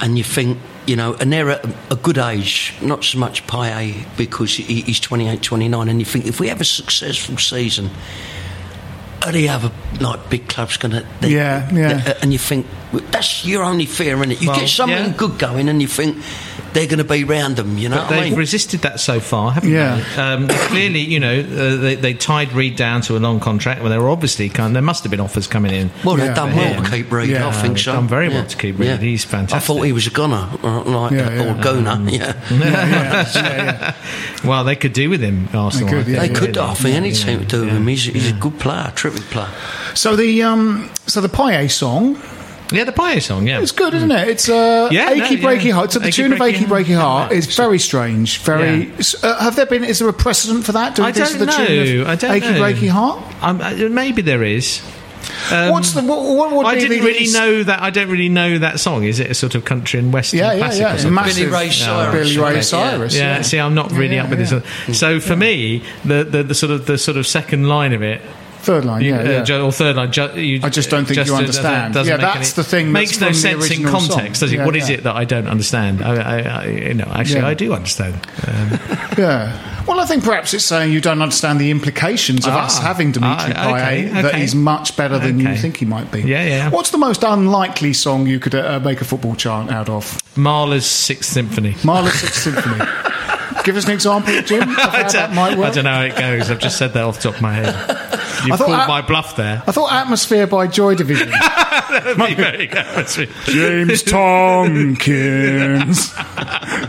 and you think, you know, and they're at a good age, not so much Payet because he's twenty-eight, twenty-nine, and you think if we have a successful season, are the other like big clubs going to? Yeah, yeah. They, and you think that's your only fear, isn't it? You well, get something yeah. good going, and you think they're going to be round them. You know, but they've I mean? resisted that so far, haven't yeah. they? Um, clearly, you know, uh, they, they tied Reid down to a long contract. Well, they were obviously kind of, there must have been offers coming in. Well, yeah. they've done well to keep Reid. Yeah. I think they've so. Done very yeah. well to keep Reid. Yeah. He's fantastic. I thought he was a goner, or, like yeah, yeah. or goner. Um, yeah. Yeah, yeah, yeah, yeah. Well, they could do with him. Arsenal. They could. Yeah, they could really. I think yeah, any yeah, team would do with yeah. him. He's, he's yeah. a good player. Play. So the um, so the Payet song, yeah, the Payet song, yeah, it's good, isn't it? It's uh, yeah, achy no, breaky yeah. heart. So the achy, tune breaky, of achy breaky heart is very strange. Very. Yeah. Uh, have there been? Is there a precedent for that? Do I, don't the tune of I don't achy, know. Achy breaky heart. Um, uh, maybe there is. Um, What's the? What, what would I didn't really is? know that. I don't really know that song. Is it a sort of country and western yeah, yeah, classic? Yeah, yeah, yeah. Billy Ray Cyrus. No, Billy Ray Cyrus. Yeah. yeah. yeah. See, I'm not really yeah, up with yeah. this. So for yeah. me, the, the the sort of the sort of second line of it. Third line, you, yeah, uh, yeah. Ju- or third line. Ju- you, I just don't think just you understand. Doesn't, doesn't yeah, that's any, the thing. Makes that's no sense in context, song. does it? Yeah, what yeah. is it that I don't understand? I, I, I, you know, actually, yeah. I do understand. Um. yeah. Well, I think perhaps it's saying you don't understand the implications of ah, us having Dimitri ah, okay, Payet okay. that he's much better than okay. you think he might be. Yeah, yeah. What's the most unlikely song you could uh, make a football chant out of? Mahler's Sixth Symphony. Mahler's Sixth Symphony. Give us an example, Jim, of how that might work. I don't know how it goes. I've just said that off the top of my head. You've called at- my bluff there. I thought Atmosphere by Joy Division. That would be very atmosphere. James Tomkins.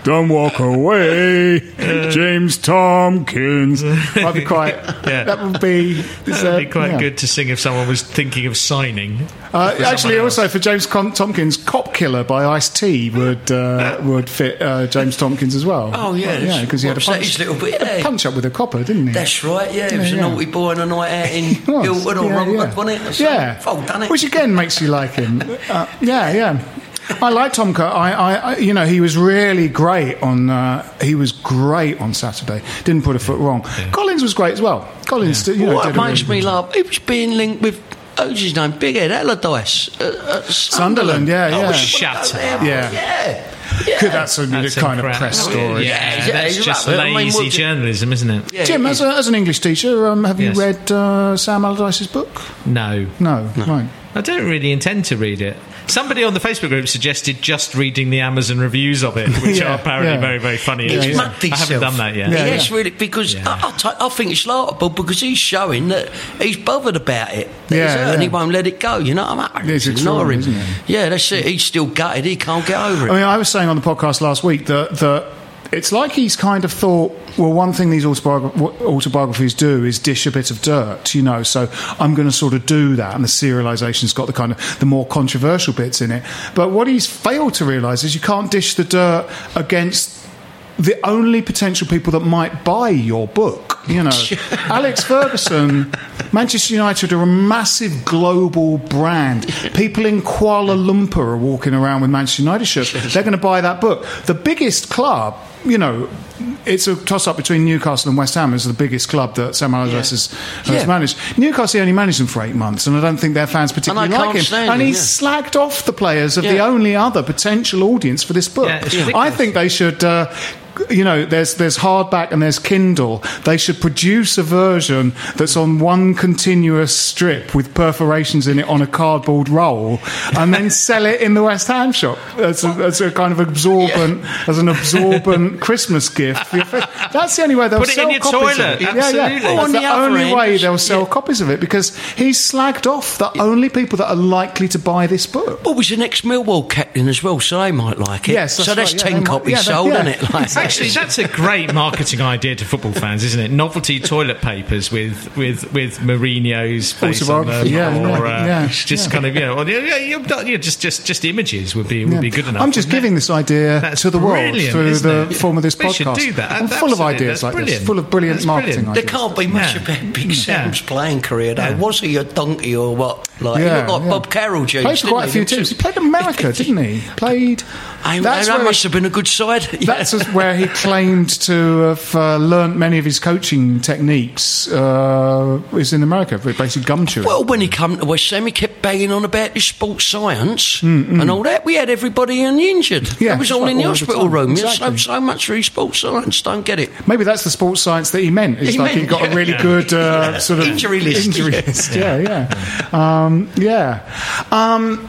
Don't walk away. Uh, James Tomkins. I'd be quite... Yeah. That would be... That would be quite yeah. good to sing if someone was thinking of signing. Uh, actually, also, else. for James Com- Tomkins, Cop Killer by Ice-T would, uh, would fit uh, James Tomkins as well. Oh, yeah. Yeah. Because he had a punch, little bit, yeah. a punch up with a copper, didn't he? That's right, yeah. He was yeah, a naughty yeah. boy on a night out in Guildwood or Romford, wasn't it? Yeah. Oh, done it. Which again makes you like him. Uh, yeah, yeah. I like Tomka. I, I, you know, he was really great on. Uh, he was great on Saturday. Didn't put a foot wrong. Yeah. Collins was great as well. Collins, yeah. you know, what did makes me laugh. He was being linked with. Oh, his name, Big Ed Allardyce. Uh, uh, Sunderland. Sunderland, yeah, yeah. Oh, shut up. Yeah. yeah. Yeah. Could, that's a that's kind incredible. of press story. Yeah, yeah, yeah that's just right. lazy I mean, journalism, isn't it? Yeah, Jim, yeah. As, a, as an English teacher, um, have yes. you read uh, Sam Allardyce's book? No. No, no. Right. I don't really intend to read it. Somebody on the Facebook group suggested just reading the Amazon reviews of it, which yeah, are apparently yeah. very, very funny. He's yeah. mucked himself. I haven't done that yet. Yeah, yeah. Yes, really, because yeah. I, I, t- I think it's laughable because he's showing that he's bothered about it. Yeah, yeah. And he won't let it go, you know what I mean? It's ignoring him. Yeah, that's it. He's still gutted. He can't get over it. I mean, I was saying on the podcast last week that... that it's like he's kind of thought, well, one thing these autobiograph- autobiographies do is dish a bit of dirt, you know, so I'm going to sort of do that. And the serialisation's got the kind of the more controversial bits in it. But what he's failed to realise is you can't dish the dirt against the only potential people that might buy your book. You know, Alex Ferguson, Manchester United are a massive global brand. People in Kuala Lumpur are walking around with Manchester United shirts. They're going to buy that book. The biggest club, you know, it's a toss-up between Newcastle and West Ham as the biggest club that Sam Allardyce yeah. has, has yeah. managed. Newcastle only managed them for eight months, and I don't think their fans particularly like him. And him, he yeah. slagged off the players of yeah. the only other potential audience for this book. Yeah, I think they should... Uh, you know, there's there's hardback and there's Kindle. They should produce a version that's on one continuous strip with perforations in it on a cardboard roll, and then sell it in the West Ham shop as a, as a kind of absorbent, yeah. as an absorbent Christmas gift. That's the only way they'll Put sell copies. Put it in your toilet. It. Absolutely. Yeah, yeah. That's the, the only range. way they'll sell yeah. copies of it, because he's slagged off the yeah. only people that are likely to buy this book. Well, was the next Millwall captain as well, so they might like it. Yes, so that's, that's right. ten yeah, copies yeah, sold, yeah. isn't it? Like. Actually, that's a great marketing idea to football fans, isn't it? Novelty toilet papers with with with Mourinho's face on them, yeah, or uh, yeah, just yeah. kind of you know, or, yeah, yeah, just just just images would be would yeah. be good enough. I'm just giving it? this idea that's to the world through the it? form of this we podcast. Should do that. I'm Absolutely. full of ideas that's like brilliant. this, full of brilliant that's marketing brilliant. ideas. There can't be much yeah. about Big Sam's yeah. playing career though. Yeah. Was he a donkey or what? Like yeah, he looked like yeah. Bob Carroll. James, played for quite a few teams. He played America, didn't he? Played. That must have been a good side. That's where. He claimed to have uh, learnt many of his coaching techniques uh, is in America, basically gumshoe. Well, when he came to West Ham, he kept banging on about his sports science mm-hmm. and all that. We had everybody injured. Yeah, it was all like in the all hospital the room. Exactly. There's so, so much for his sports science. Don't get it. Maybe that's the sports science that he meant. It's he like meant, he got yeah. a really good uh, yeah. sort of injury list. Injury yeah. list. Yeah, yeah, yeah. Um, yeah. Um,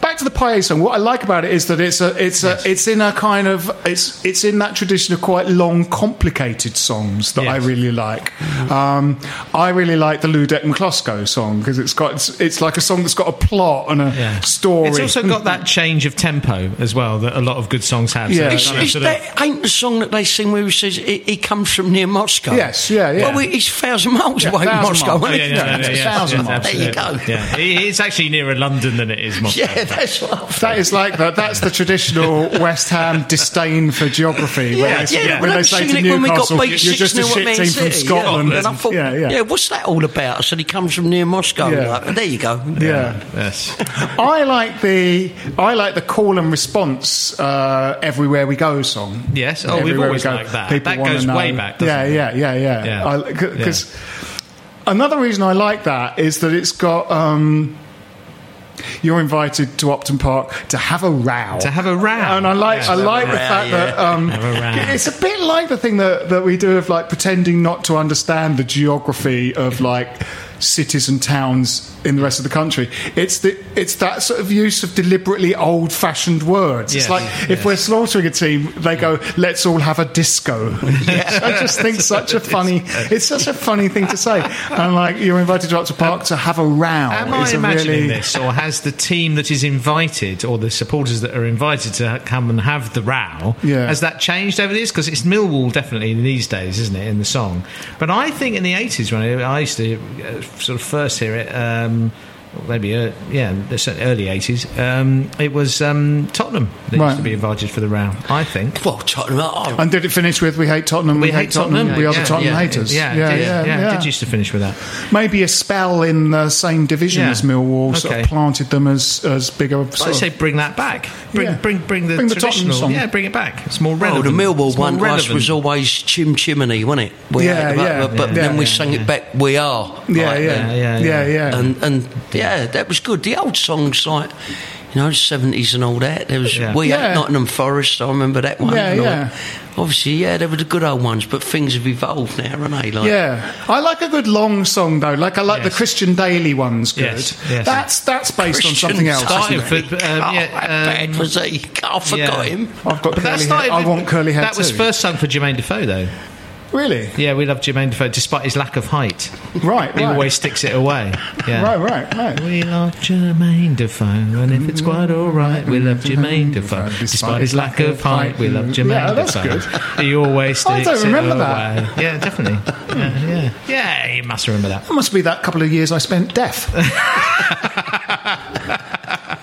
Back to the Payet song. What I like about it is that it's a, it's a, yes. it's in a kind of it's it's in that tradition of quite long, complicated songs that yes. I really like. Mm-hmm. Um, I really like the Ludek McClosco song because it's got it's, it's like a song that's got a plot and a yeah. story. It's also got that change of tempo as well that a lot of good songs have. Yeah, so it's, it's sort that, of... ain't the song that they sing where he says he comes from near Moscow. Yes, yeah, yeah. Well, he's a thousand miles yeah, away from Moscow. Miles. Yeah, yeah, yeah, yeah, yeah. A thousand yeah, miles. There you go. Yeah. It's actually nearer London than it is Moscow. Yeah. That is like that. That's the traditional West Ham disdain for geography. Yeah, where they, yeah. When well, they say to Newcastle, you're just a shit team City. from Scotland. Yeah. And I thought, yeah, yeah. yeah, what's that all about? I said he comes from near Moscow. Yeah. Like, well, there you go. Yeah. yeah. Yes. I like the I like the call and response uh, "Everywhere We Go" song. Yes. Oh, everywhere we've always we go. Like that. People that goes know. way back. Doesn't yeah, it? yeah, yeah, yeah, yeah. Because yeah. another reason I like that is that it's got. Um, You're invited to Upton Park to have a row. To have a row. And I like yeah, I like the row, fact yeah. that um, a it's a bit like the thing that, that we do of like pretending not to understand the geography of like cities and towns in the rest of the country. It's the it's that sort of use of deliberately old-fashioned words. Yes, it's like yes. if we're slaughtering a team, they go, "Let's all have a disco." Yes. I just think such a funny it's such a funny thing to say. And like you're invited to Upton Park um, to have a row. Am I imagining really... this, or has the team that is invited, or the supporters that are invited to come and have the row? Yeah. Has that changed over this? Because it's Millwall definitely these days, isn't it, in the song? But I think in the eighties when I used to. Uh, sort of first hear it um, maybe uh, yeah early eighties um, it was um, Tottenham that right. used to be invited for the round, I think. Well, Tottenham oh. and did it finish with "We hate Tottenham, we, we hate Tottenham, Tottenham. Yeah, we are yeah, the Tottenham yeah, haters yeah yeah, yeah, yeah, yeah yeah it did used to finish with that. Maybe a spell in the same division yeah. as Millwall okay. sort of planted them as, as bigger I'd say bring that back bring yeah. bring, bring the bring traditional the Tottenham song. yeah bring it back it's more relevant. Oh, the Millwall one relevant. was always Chim Chimney, wasn't it? We yeah, yeah, yeah, but yeah, then yeah, we sang yeah. it back "We Are" yeah like, yeah, yeah yeah yeah and and yeah, that was good. The old songs like, you know, seventies and all that. There was yeah. We yeah. at Nottingham Forest, I remember that one. Yeah, yeah. Obviously, yeah, they were the good old ones, but things have evolved now, haven't they? Like, yeah. I like a good long song, though. Like, I like yes. the Christian Daily one's good. Yes, yes. That's that's based Christian on something else. Started for, um, oh, yeah, how bad um, was he? Oh, I forgot yeah. him. I've got but curly hair. With, I want curly hair, That too. was first sung for Jermaine Defoe, though. Really? Yeah, we love Jermaine Defoe, despite his lack of height. Right, He right. always sticks it away. Yeah. Right, right, right. We love Jermaine Defoe, and if it's quite all right, we love Jermaine Defoe. Despite, despite his lack of height, height, we love Jermaine yeah, Defoe. Yeah, that's good. He always sticks it away. I don't remember that. Yeah, definitely. Yeah, yeah. Yeah, you must remember that. It must be that couple of years I spent deaf.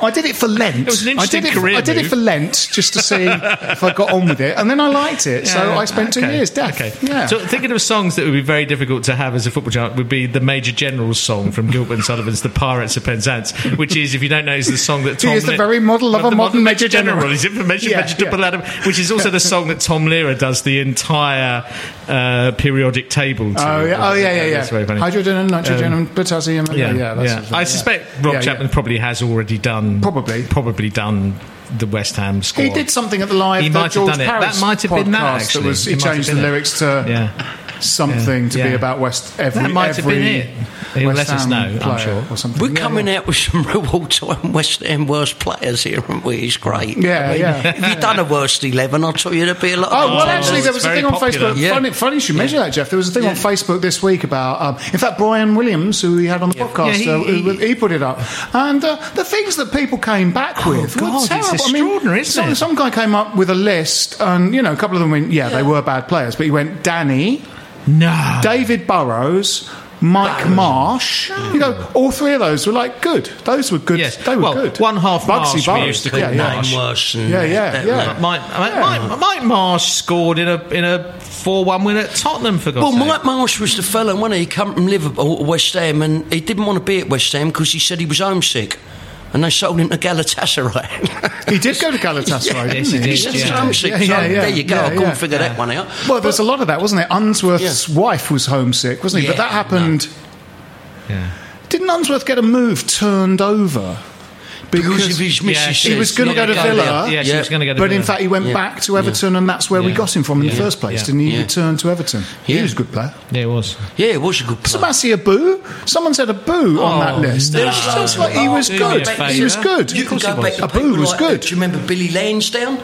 I did it for Lent. It was an interesting I did it, career I did move. it for Lent, just to see if I got on with it. And then I liked it, yeah, so I spent okay. two years deaf. Okay. Yeah. So thinking of songs that would be very difficult to have as a football chant would be the Major General's song from Gilbert and Sullivan's The Pirates of Penzance, which is, if you don't know, is the song that Tom... He is Lear- the very model of, of a modern Major General. General. He's a Major, yeah, Major yeah. Double Adam, which is also the song that Tom Lehrer does the entire uh, periodic table to. Oh, yeah, oh, yeah, yeah. yeah. Very funny. Hydrogen and nitrogen um, and potassium. And yeah, yeah. That's yeah. Funny, I suspect yeah. Rob yeah, Chapman yeah. probably has already done... Probably. Probably done... the West Ham squad. He did something at the live he might George have done Paris it. That might have been that, actually. That was, he, he changed the lyrics to yeah. something yeah. to yeah. be about West every That might every have been it. He'll let us know, I'm sure. Or something. We're yeah, coming yeah. out with some real all-time West Ham worst players here, aren't we? It's great. Yeah, I mean, yeah. If you'd done a worst eleven, I'll tell you there'd be a lot of... Oh, well, actually, there was a thing on popular. Facebook. Yeah. Funny, funny you should yeah. measure that, Jeff. There was a thing yeah. on Facebook this week about... Um, in fact, Brian Williams, who we had on the yeah. podcast, yeah, he, uh, he, he put it up. And uh, the things that people came back with were terrible. It's extraordinary, I mean, isn't some, it? Some guy came up with a list, and you know, a couple of them went, yeah, yeah. they were bad players, but he went Danny, no, David Burrows, Mike Marsh. No. You know, all three of those were like good. Those were good. Yes. They were well, good. One half Bugsy Marsh Burrows. We used to call yeah, yeah. Marsh. And yeah, yeah, yeah. Mike, I mean, yeah. Mike, Mike Marsh scored in a in a four one win at Tottenham, for God's sake. Well, Mike Marsh was the fellow, wasn't he? He came from Liverpool to West Ham, and he didn't want to be at West Ham because he said he was homesick. And they sold him to Galatasaray. He did go to Galatasaray, yeah, didn't yes, he? He did, yeah. homesick. Yeah, yeah, yeah. There you go. Yeah, I couldn't yeah. figure yeah. that one out. Well, there's a lot of that, wasn't it? Unsworth's yeah. wife was homesick, wasn't he? Yeah, but that happened... No. Yeah. Didn't Unsworth get a move turned over? Because, because of his missus. Yeah, he was going to go to Villa, yeah, she was going to go to but Villa. In fact he went yeah. back to Everton yeah. and that's where yeah. we got him from in yeah. the first place, yeah. didn't he? Yeah. Returned to Everton. Yeah. He was a good player. Yeah, he was. Yeah, he was a good player. Sebastian Abu. Someone said Abu oh, on that list. No. Sounds like he was good. He was good. You can go back to Abu was good. Do you remember Billy Lansdowne?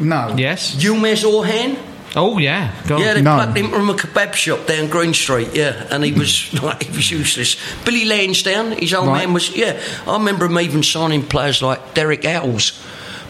No. Yes. Yilmaz Orhan? Oh yeah, God. yeah. They None. plucked him from a kebab shop down Green Street, yeah, and he was like, he was useless. Billy Lansdowne, his old right. man was, yeah. I remember him even signing players like Derek Howells,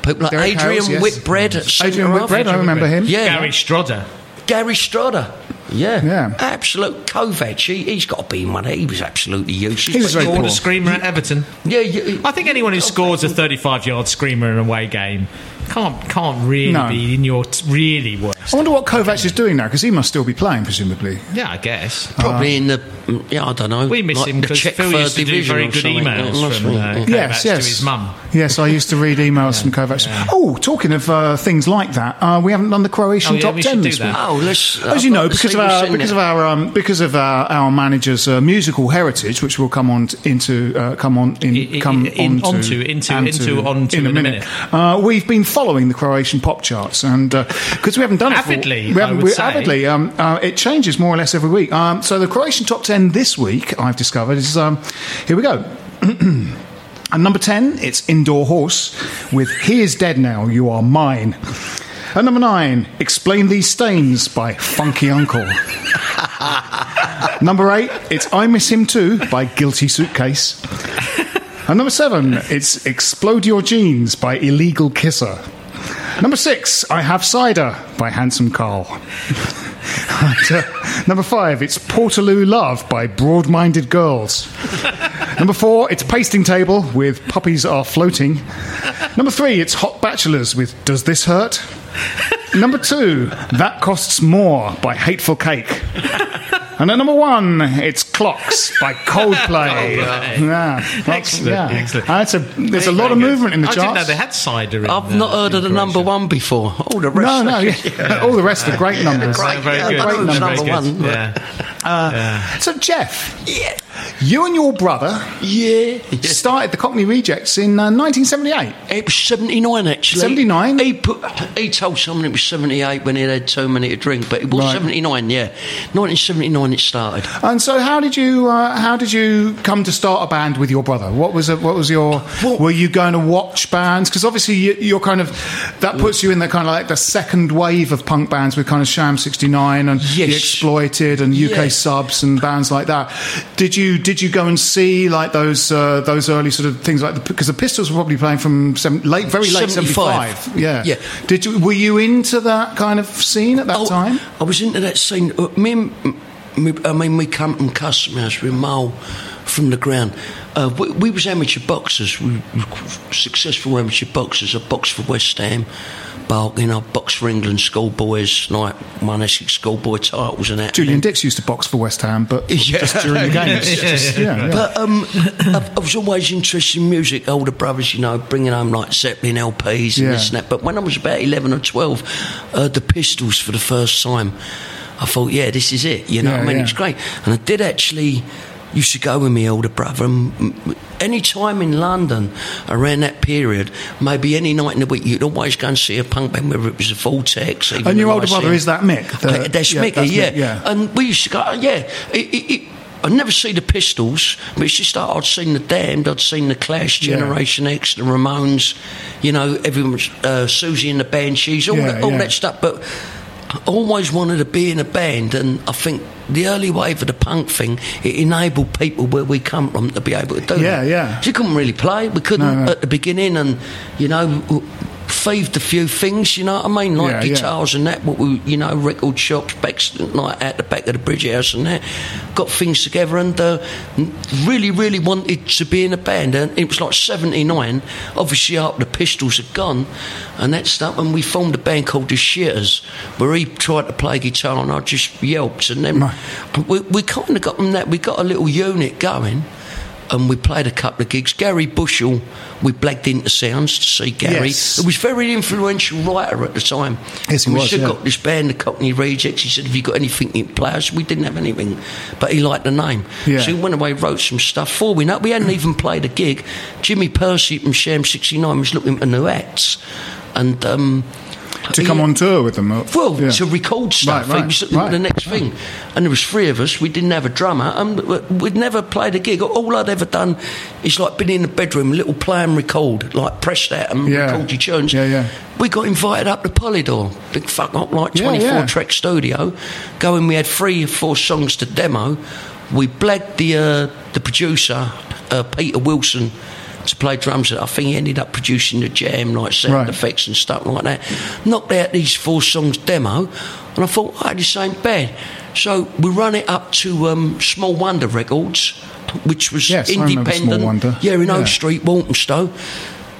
people like Derek Adrian Howells, yes. Whitbread, yes. Adrian Whitbread, I remember him. Yeah, Gary Strodder, Gary Strodder. Yeah, yeah, absolute Kovac. He, he's got to be in one. He was absolutely useless. He was scored a screamer at Everton. Yeah, yeah, I think anyone who scores a thirty-five-yard screamer in an away game can't can't really no. be in your t- really worst. I wonder what Kovac is doing now, because he must still be playing, presumably. Yeah, I guess probably uh, in the yeah. I don't know. We miss like him because Phil used to do very good emails from uh, yes, Kovac yes. to his mum. Yes, I used to read emails yeah, from Kovac. Yeah. Oh, talking of uh, things like that, uh, we haven't done the Croatian oh, yeah, top we ten this week. Oh, let's, as you know, because. Uh, because of our um, because of our, our manager's uh, musical heritage, which we'll come on t- into uh, come on in, come in, in, onto, onto into onto, into onto in a minute. minute. Uh, we've been following the Croatian pop charts, and because uh, we haven't done avidly, it for, we haven't, I would say. avidly. Um, uh, it changes more or less every week. Um, so the Croatian top ten this week, I've discovered, is um, here we go. At number ten, it's Indoor Horse with "He Is Dead Now, You Are Mine." At number nine, Explain These Stains by Funky Uncle. Number eight, it's I Miss Him Too by Guilty Suitcase. And number seven, it's Explode Your Jeans by Illegal Kisser. Number six, I Have Cider by Handsome Carl. And, uh, number five, it's Portaloo Love by Broad-Minded Girls. Number four, it's Pasting Table with Puppies Are Floating. Number three, it's Hot Bachelors with Does This Hurt? Number two, That Costs More by Hateful Cake. And at number one, it's Clocks by Coldplay. Coldplay. Yeah, excellent. Yeah. excellent. Uh, it's a, there's a lot of movement in the charts. I didn't know they had cider in I've the, not heard of the number one before. All the rest, no, no, yeah. Yeah. all the rest are great numbers. Great, very yeah, good. Great numbers. Number one. Yeah. Uh, yeah. So Jeff, yeah. you and your brother, yeah, started the Cockney Rejects in uh, nineteen seventy-eight. It was seventy-nine actually. seventy-nine. He put, he told someone it was seventy-eight when he had too many to drink, but it was right. seventy-nine. Yeah, nineteen seventy-nine. It started. And so how did you uh, how did you come to start a band with your brother? What was a, what was your well, were you going to watch bands? Because obviously you, you're kind of that puts you in the kind of like the second wave of punk bands with kind of Sham sixty-nine and yes. The Exploited and U K yes. Subs and bands like that. Did you did you go and see like those uh, those early sort of things like because the, the Pistols were probably playing from seven, late very late seventy-five. Yeah. yeah. Did you were you into that kind of scene at that oh, time? I was into that scene. Me and, I mean, we come from customers with Mal from the ground. Uh, we, we was amateur boxers, we, we successful amateur boxers. I boxed for West Ham, Barking. I boxed for England schoolboys, like won Essex schoolboy titles and that. Julian Dix used to box for West Ham, but yeah. just during the games. yeah, just, yeah, yeah. But um, I, I was always interested in music. Older brothers, you know, bringing home like Zeppelin L Ps and yeah. this and that. But when I was about eleven or twelve, uh, the Pistols for the first time. I thought, yeah, this is it. You know, yeah, what I mean, yeah. It's great. And I did actually. Used to go with me older brother, and any time in London around that period, maybe any night in the week, you'd always go and see a punk band, whether it was a Vortex. And your older brother is that Mick? The, that's yeah, Mick, that's yeah. Mick, yeah. And we used to go, yeah. It, it, it, I'd never seen the Pistols, but it's just like I'd seen the Damned, I'd seen the Clash, Generation yeah. X, the Ramones, you know, everyone, uh, Susie and the Banshees, all, yeah, that, all yeah. that stuff. But I always wanted to be in a band, and I think the early wave of the punk thing, it enabled people where we come from to be able to do yeah, that. Yeah, yeah. So you couldn't really play. We couldn't no, no. at the beginning, and, you know, thieved a few things, you know what I mean? Like yeah, guitars yeah. and that, what we, you know, record shops, back, like at the back of the Bridge House and that. Got things together and uh, really, really wanted to be in a band. And it was like seventy-nine, obviously after the Pistols had gone and that stuff. And we formed a band called The Shitters, where he tried to play guitar and I just yelped. And then we, we kind of got from that, we got a little unit going. And we played a couple of gigs. Gary Bushell, we blagged into Sounds to see Gary. Yes. It was very influential writer at the time. Yes, he was. We should have yeah. got this band, the Cockney Rejects. He said, "Have you got anything you can play us?" We didn't have anything, but he liked the name. Yeah. So he went away, wrote some stuff for we know. We hadn't even played a gig. Jimmy Percy from Sham sixty-nine was looking for new acts. And... Um, To come on tour with them? Or, well, yeah. to record stuff. Right, right, it was right, the next right. thing. And there was three of us. We didn't have a drummer. And we'd never played a gig. All I'd ever done is, like, been in the bedroom, little play and record, like, pressed out and yeah. record your tunes. Yeah, yeah. We got invited up to Polydor, big fuck up, like, twenty-four-track yeah, yeah. studio. Going, we had three or four songs to demo. We blagged the, uh, the producer, uh, Peter Wilson, to play drums. I think he ended up producing the jam, like sound right. effects and stuff like that. Knocked out these four songs demo, and I thought, oh, this ain't bad. So we run it up to um, Small Wonder Records, which was yes, independent. Yeah, in yeah. Oak Street, Walthamstow.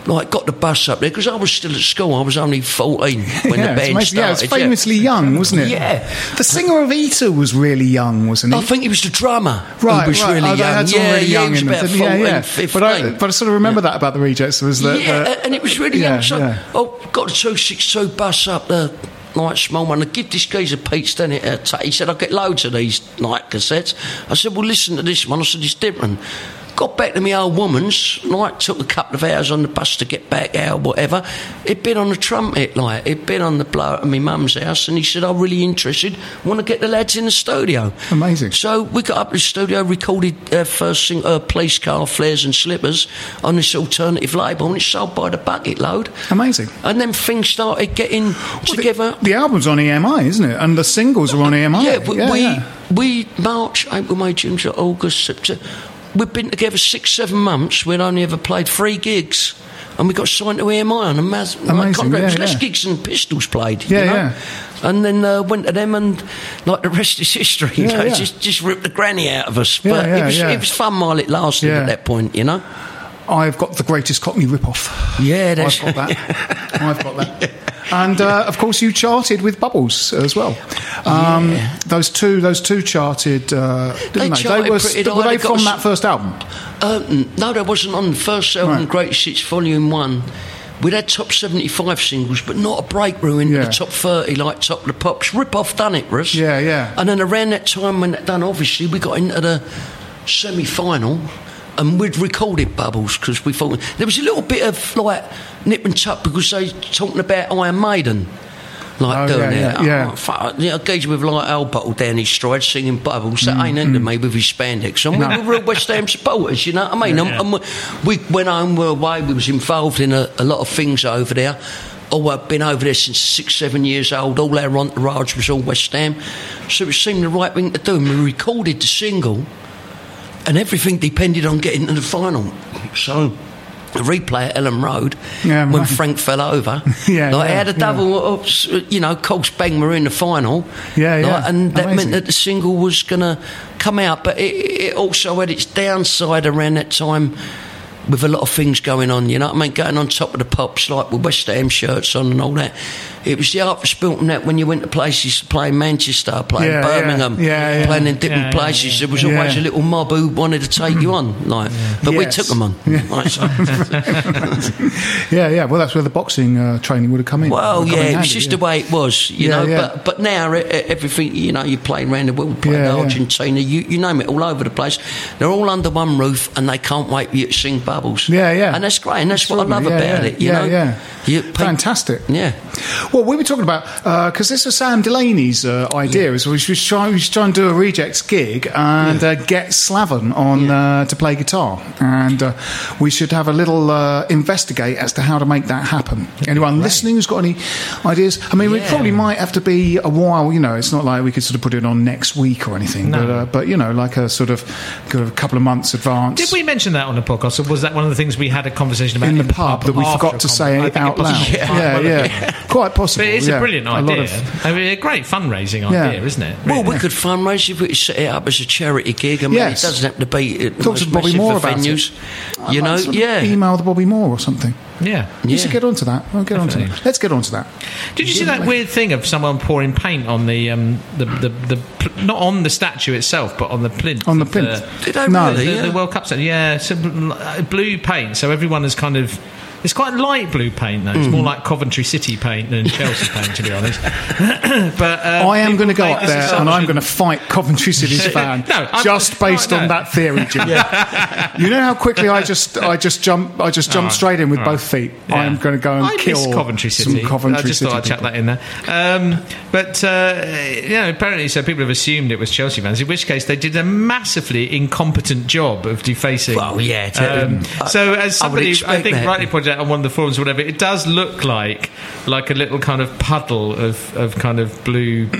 Like, got the bus up there, because I was still at school. I was only fourteen when yeah, the band started. Yeah, it was famously yeah. young, wasn't it? Yeah. The singer of E T A was really young, wasn't he? I think he was the drummer. Right, he was right. really oh, young. That's yeah, really yeah, young he was about fourteen, yeah, yeah. fifteen. But I, but I sort of remember yeah. that about the Rejects. Was that, yeah, uh, and it was really yeah, young. So yeah. I got the two sixty-two bus up there. Like Small one, I give this geezer Pete Stennett a t- he said, "I get loads of these night cassettes." I said, "Well, listen to this one." I said, "It's different." Got back to me old woman's, like, took a couple of hours on the bus to get back out, whatever. He'd been on the trumpet, like, he'd been on the blow at my mum's house, and he said, "I'm really interested, want to get the lads in the studio." Amazing. So we got up to the studio, recorded our first thing, uh, Police Car, Flares and Slippers, on this alternative label, and it's sold by the bucket load. Amazing. And then things started getting well, together. The, the album's on E M I, isn't it? And the singles are on E M I. Yeah, we, yeah, we, yeah. we March, April, May, June, July, August, September... We'd been together six, seven months. We'd only ever played three gigs, and we got signed to E M I on a mass contract. Yeah, yeah. Less gigs than Pistols played. Yeah, you know? yeah. And then uh, went to them, and like the rest is history. You yeah, know, yeah. just just ripped the granny out of us. Yeah, but yeah, it was yeah. it was fun while it lasted. Yeah. At that point, you know. I've got the greatest Cockney ripoff. Yeah, that's I've got that. I've got that. Yeah. And uh, of course, you charted with Bubbles as well. Um, yeah. Those two, those two charted. Uh, didn't they? Charted they were, pretty, were they from s- that first album? Uh, no, they wasn't on the first album, right. Greatest Hits Volume One. We'd had top seventy-five singles, but not a breakthrough into yeah. the top thirty, like Top of the Pops. Rip-off done it for us. Yeah, yeah. And then around that time when that done, obviously, we got into the semi-final. And we'd recorded Bubbles because we thought there was a little bit of like nip and tuck because they were talking about Iron Maiden, like oh, doing yeah, that. Yeah, yeah. Like, fuck, you know, gauge with like Al Bottle down his stride singing Bubbles. That mm, ain't into mm. me with his spandex. And no. we were real West Ham supporters, you know what I mean? Yeah. And, and we, we went home, we were away, we was involved in a, a lot of things over there. Oh, I've been over there since six, seven years old. All our entourage was all West Ham. So it seemed the right thing to do. And we recorded the single. And everything depended on getting to the final. So the replay at Elland Road, yeah, when right. Frank fell over. yeah, like, yeah, I had a double, yeah. you know, Cogs Bang were in the final. Yeah, yeah. Like, and that Amazing. meant that the single was going to come out. But it, it also had its downside around that time with a lot of things going on, you know what I mean? Going on Top of the Pops, like with West Ham shirts on and all that. It was the art of spilting that when you went to places to play Manchester, playing yeah, Birmingham, yeah, yeah, playing yeah. in different yeah, places. Yeah, yeah. There was yeah. always a little mob who wanted to take you on, like, but yes. we took them on. Yeah, right, so. yeah, yeah. Well, that's where the boxing uh, training would have come in. Well, come yeah, in it was just yeah. the way it was, you yeah, know. Yeah. But but now it, it, everything, you know, you play around the world, play yeah, Argentina, yeah. you you name it, all over the place. They're all under one roof, and they can't wait for you to sing bubbles. Yeah, yeah. And that's great, and that's Absolutely. what I love yeah, about yeah. it. You yeah, know, yeah. You pay, fantastic. Yeah. Well, we were talking about, because uh, this was Sam Delaney's uh, idea, is yeah. we should try, we should try and do a Rejects gig and yeah. uh, get Slaven on yeah. uh, to play guitar. And uh, we should have a little uh, investigate as to how to make that happen. That'd Anyone listening who's got any ideas? I mean, yeah. we probably might have to be a while, you know, it's not like we could sort of put it on next week or anything, no. but, uh, but, you know, like a sort of, kind of a couple of months advance. Did we mention that on the podcast, or was that one of the things we had a conversation about in, in the pub, pub that we forgot to say it out loud? Yeah, yeah. yeah. yeah. Quite possible. Possible, but it's yeah. a brilliant idea. A lot of, I mean, a great fundraising yeah. idea, isn't it? Really? Well, we could fundraise if we set it up as a charity gig. I mean, yes. it doesn't have to be. Talk to Bobby Moore about venues. It. You know, yeah. Email the Bobby Moore or something. Yeah, you yeah. should get onto that. We'll get onto that. Let's get onto that. Did you see that weird thing of someone pouring paint on the um, the, the, the the not on the statue itself, but on the plinth? On the plinth. The, Did I no, the, yeah. the World Cup statue. Yeah, blue paint. So everyone is kind of. It's quite light blue paint, though. It's mm. more like Coventry City paint than Chelsea paint, to be honest. but um, I am going to go up there and I'm going to fight Coventry City's fan no, just based on that theory, Jim. yeah. You know how quickly I just I just jump I just jump right. straight in with right. both feet. Yeah. I'm going to go and I kill Coventry City. Some Coventry I just City thought I'd people. chuck that in there. Um, but uh, you know, apparently, so people have assumed it was Chelsea fans. In which case, they did a massively incompetent job of defacing. Well, yeah. Um, I, so as somebody, I, I think, that. rightly pointed. on one of the forums or whatever, it does look like like a little kind of puddle of, of kind of blue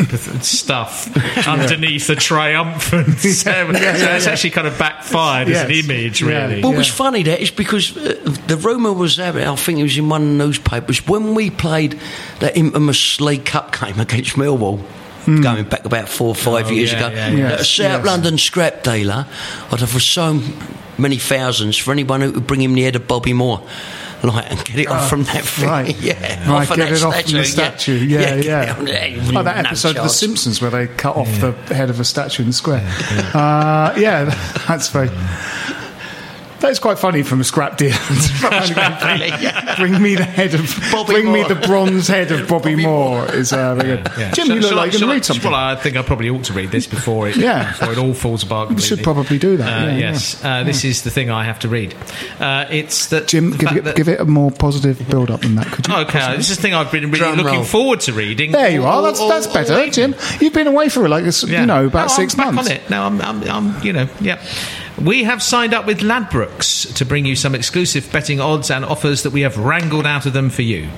stuff yeah. underneath the triumphant yeah, so, yeah, yeah, so it's yeah. actually kind of backfired yes. as an image really. What yeah. was funny there is because uh, the rumour was there, I think it was in one of the newspapers, when we played that infamous League Cup game against Millwall Mm. going back about four or five oh, years yeah, ago yeah, yeah. Yes, a South yes. London scrap dealer I'd have for so many thousands for anyone who would bring him the head of Bobby Moore like, and get it uh, off from that thing right. yeah, right, off get it statue. off from the statue yeah yeah, yeah. yeah. yeah. Like that no episode chance. of The Simpsons where they cut off yeah. the head of a statue in the square yeah, yeah. Uh, yeah that's very That's quite funny from a scrap dealer. Bring me the head of Bobby Bring Moore. me the bronze head of Bobby, Bobby Moore. Moore is uh, really good. Yeah. Jim, shall, you look like you can read something. Well, I think I probably ought to read this before it, yeah. before it all falls apart. You should probably do that. Uh, yeah, yes, yeah. Uh, this yeah. is the thing I have to read. Uh, it's that Jim, the give, it, that give it a more positive build-up than that. Could you? Okay, possibly? This is the thing I've been really Drum looking roll. forward to reading. There you are. All, that's all, that's all, better, all Jim. You've been away for like yeah. you know about no, six I'm months. Back on it. Now I'm, I'm, I'm, you know, yeah. We have signed up with Ladbrokes to bring you some exclusive betting odds and offers that we have wrangled out of them for you.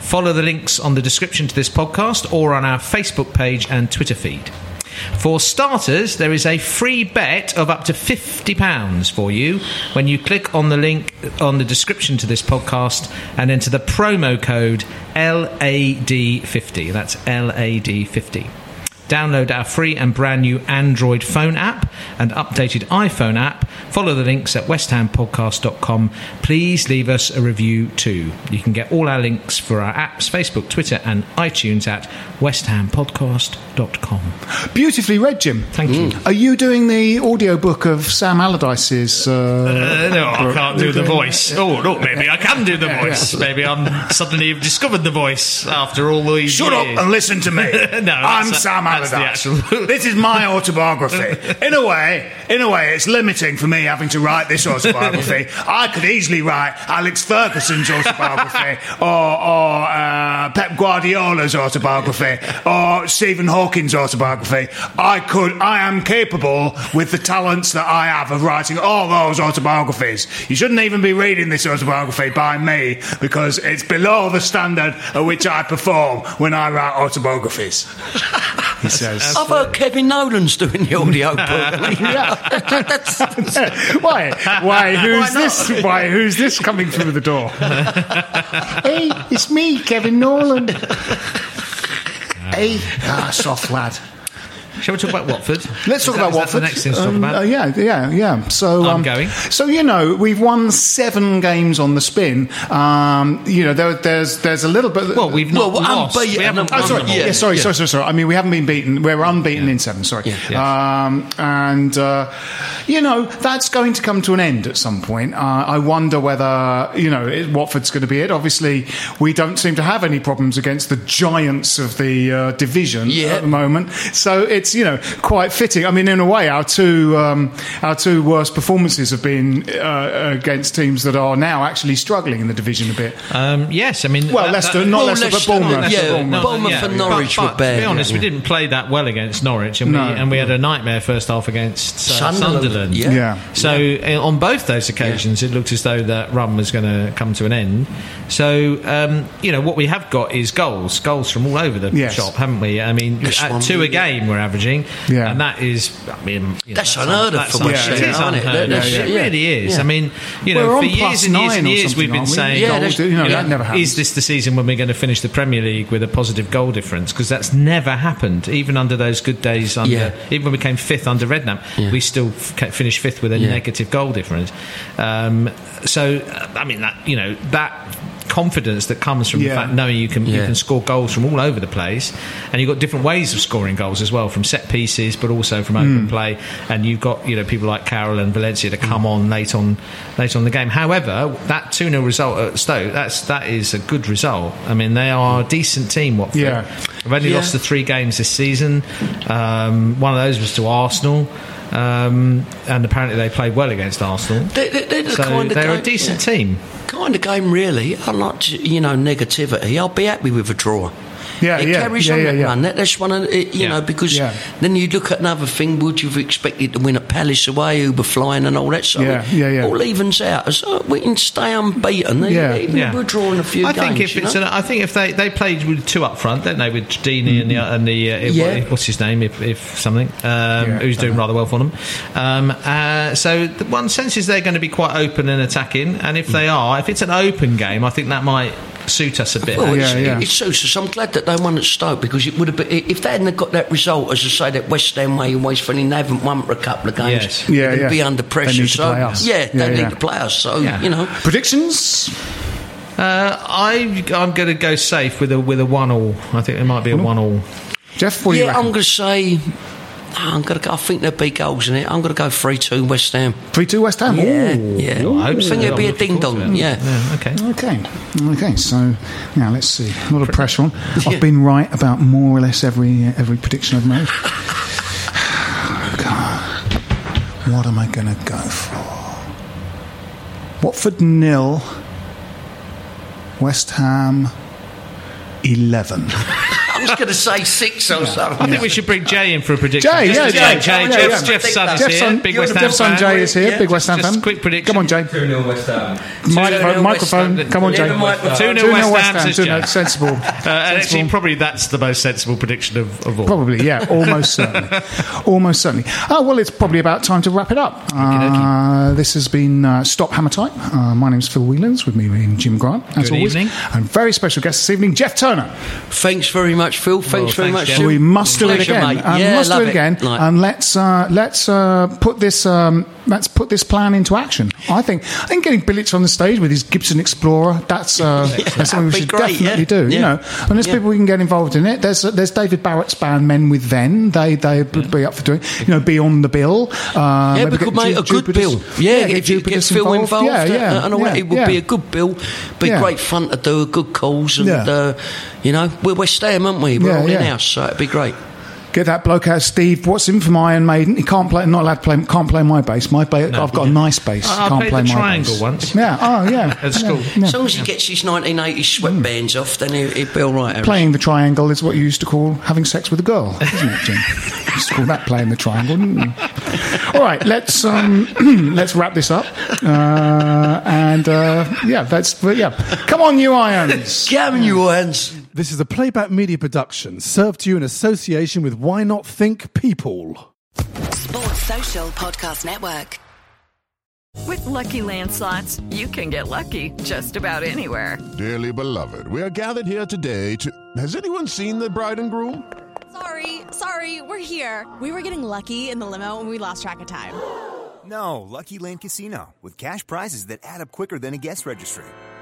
Follow the links on the description to this podcast or on our Facebook page and Twitter feed. For starters, there is a free bet of up to fifty pounds for you when you click on the link on the description to this podcast and enter the promo code L A D fifty. That's L A D fifty. Download our free and brand new Android phone app and updated iPhone app. Follow the links at west ham podcast dot com. Please leave us a review too. You can get all our links for our apps, Facebook, Twitter and iTunes at west ham podcast dot com. Beautifully read, Jim. Thank mm. you. Are you doing the audiobook of Sam Allardyce's... Uh, uh, no, I can't do the voice. Oh, look, maybe I can do the voice. Maybe I'm suddenly discovered the voice after all these Shut years. Up and listen to me. no, I'm Sam Allardyce. This is my autobiography. In a way, in a way, it's limiting for me having to write this autobiography. I could easily write Alex Ferguson's autobiography, or, or uh, Pep Guardiola's autobiography, or Stephen Hawking's autobiography. I could. I am capable, with the talents that I have, of writing all those autobiographies. You shouldn't even be reading this autobiography by me because it's below the standard at which I perform when I write autobiographies. he says. I've heard Kevin Nolan's doing the audio book. Yeah. That's, that's... Why? Why? Who's Why this? Why? Who's this coming through the door? Hey, it's me, Kevin Nolan. Hey, ah, soft lad. Shall we talk about Watford? Let's is talk that, about is Watford. That's the next thing to talk um, about. Uh, yeah, yeah, yeah. So um, I'm going. So you know, we've won seven games on the spin. Um, you know, there, there's there's a little bit. Well, we've not well, lost. Unbeaten. We haven't oh, sorry. Yeah, yeah, sorry, yeah. sorry, sorry, sorry. I mean, we haven't been beaten. We're unbeaten yeah. in seven. Sorry. Yeah, yeah. Um, and uh, you know, that's going to come to an end at some point. Uh, I wonder whether you know it, Watford's going to be it. Obviously, we don't seem to have any problems against the giants of the uh, division yeah. at the moment. So it's. You know, quite fitting. I mean, in a way, our two um, our two worst performances have been uh, against teams that are now actually struggling in the division a bit. Um, yes, I mean, well, that, Leicester, that, not Leicester, Leicester, but Bournemouth, Leicester, yeah, Bournemouth, Bournemouth yeah. and Norwich but, but, were bad. To be honest, yeah. we didn't play that well against Norwich, and, no. we, and we had a nightmare first half against uh, Sunderland. Sunderland. Yeah. yeah. So yeah. on both those occasions, yeah. it looked as though that run was going to come to an end. So um, you know, what we have got is goals, goals from all over the yes. shop, haven't we? I mean, yes, at two a game we're having. Yeah. And that is, I mean, you know, that's, that's unheard of for us, isn't it? It really is. Yeah. I mean, you know, we're for years and years and years we've been we? saying, yeah, goals, you know, yeah. that never happens. Is this the season when we're going to finish the Premier League with a positive goal difference? Because that's never happened, even under those good days. Under yeah. even when we came fifth under Redknapp, yeah. we still f- finished fifth with a yeah. negative goal difference. Um, so, I mean, that you know that. confidence that comes from yeah. the fact knowing you can yeah. you can score goals from all over the place, and you've got different ways of scoring goals as well, from set pieces but also from open mm. play, and you've got you know people like Carroll and Valencia to come mm. on late on late on the game. However, that two nil result at Stoke, that's that is a good result. I mean, they are a decent team, Watford. Yeah. They've only yeah. lost the three games this season. Um, one of those was to Arsenal. Um, and apparently they played well against Arsenal. They, they, they're the so kind of they're game, a decent yeah. team. Kind of game, really. I like, you know, negativity. I'll be happy with a draw. Yeah, it yeah, carries yeah, on yeah, that yeah. run. That, that's one, of, it, you yeah. know, because yeah. then you look at another thing. Would you have expected to win at Palace away, who were flying and all that stuff? Yeah, yeah, yeah. All evens out. So we can stay unbeaten. Yeah, even yeah. if we're drawing a few I games. Think if it's an, I think if they, they played with two up front, don't they? With Deeney mm-hmm. and the and the uh, yeah. what, what's his name? If, if something, um, yeah, who's doing uh-huh. rather well for them. Um, uh, so the one sense is they're going to be quite open and attacking. And if mm. they are, if it's an open game, I think that might suit us a bit. Well, yeah, yeah. It, it suits us. I'm glad that they won at Stoke, because it would have been, if they hadn't got that result, as I say, that West Ham way in West Ham, they haven't won for a couple of games. Yes. Yeah, they'd yeah. be under pressure. They need so, to play us. Yeah, they yeah, need yeah. to play us. So yeah. you know, predictions. Uh, I I'm going to go safe with a with a one all. I think it might be a one all. Jeff, what do yeah, you reckon? I'm going to say. I'm gonna go, I think there'll be goals in it. I'm going to go three two West Ham. three two West Ham? Yeah. Ooh, yeah. Ooh, I, I think it'll be a ding-dong. Yeah. yeah. Okay. Okay. Okay, so now let's see. A lot of pressure on. Yeah. I've been right about more or less every uh, every prediction I've made. God. What am I going to go for? Watford nil. West Ham eleven. I was going to say six or yeah. something. I think yeah. we should bring Jay in for a prediction. Jay, just yeah, Jay, Jay, Jay, Jay. Jeff's, Jeff's son is Jeff's here. Big West Ham Jeff's son Jay is here. Yeah. Big West Ham fan. Quick prediction. Come on, Jay. two nil West Ham. Microphone. Microphone. Come on, Jay. two nil West Ham. two nil West Ham. Sensible. Uh, and actually, probably that's the most sensible prediction of, of all. Probably, yeah. Almost certainly. Almost certainly. Oh, well, it's probably about time to wrap it up. Uh, this has been uh, Stop Hammer Time. Uh, my name's Phil Whelans. With me being Jim Grant, as always. Good evening. And very special guest this evening, Jeff Turner. Thanks very much. Phil, thanks very much. Well, we must do it again. Um, yeah, must do it again, it. Like. And let's uh, let's uh, put this um, let's put this plan into action. I think I think getting Bilić on the stage with his Gibson Explorer, that's, uh, yeah, that's something we should great, definitely yeah. do. Yeah. You know, and there's yeah. people we can get involved in it. There's uh, there's David Barrett's band Men with Ven. They they would yeah. be up for doing. You know, be on the bill. Uh, yeah, we could make Ju- a good Jupiter's, bill. Yeah, yeah get if you get Phil involved, yeah, yeah, and all that, it would be a good bill. Be great fun to do. Good calls, and you know, we're West Ham, aren't we? We're yeah, all in yeah. house, so it'd be great. Get that bloke out, Steve Watson, from Iron Maiden. He can't play. Not allowed to play. Can't play my bass. My bass. No, I've got yeah. a nice bass. I, I can't played play the my triangle bass. Once. Yeah. Oh yeah. At school. Yeah. As long as he gets his nineteen eighties sweatbands mm. off, then he, he'd be all right. Playing the triangle is what you used to call having sex with a girl, isn't it, Jim? You used to call that playing the triangle. Mm. All right, let's um, let's wrap this up. Uh, and uh, yeah, that's yeah. Come on, you irons. Come on, you irons. This is a Playback Media production served to you in association with Why Not Think People. Sports Social Podcast Network. With Lucky Land Slots, you can get lucky just about anywhere. Dearly beloved, we are gathered here today to... Has anyone seen the bride and groom? Sorry, sorry, we're here. We were getting lucky in the limo and we lost track of time. No, Lucky Land Casino, with cash prizes that add up quicker than a guest registry.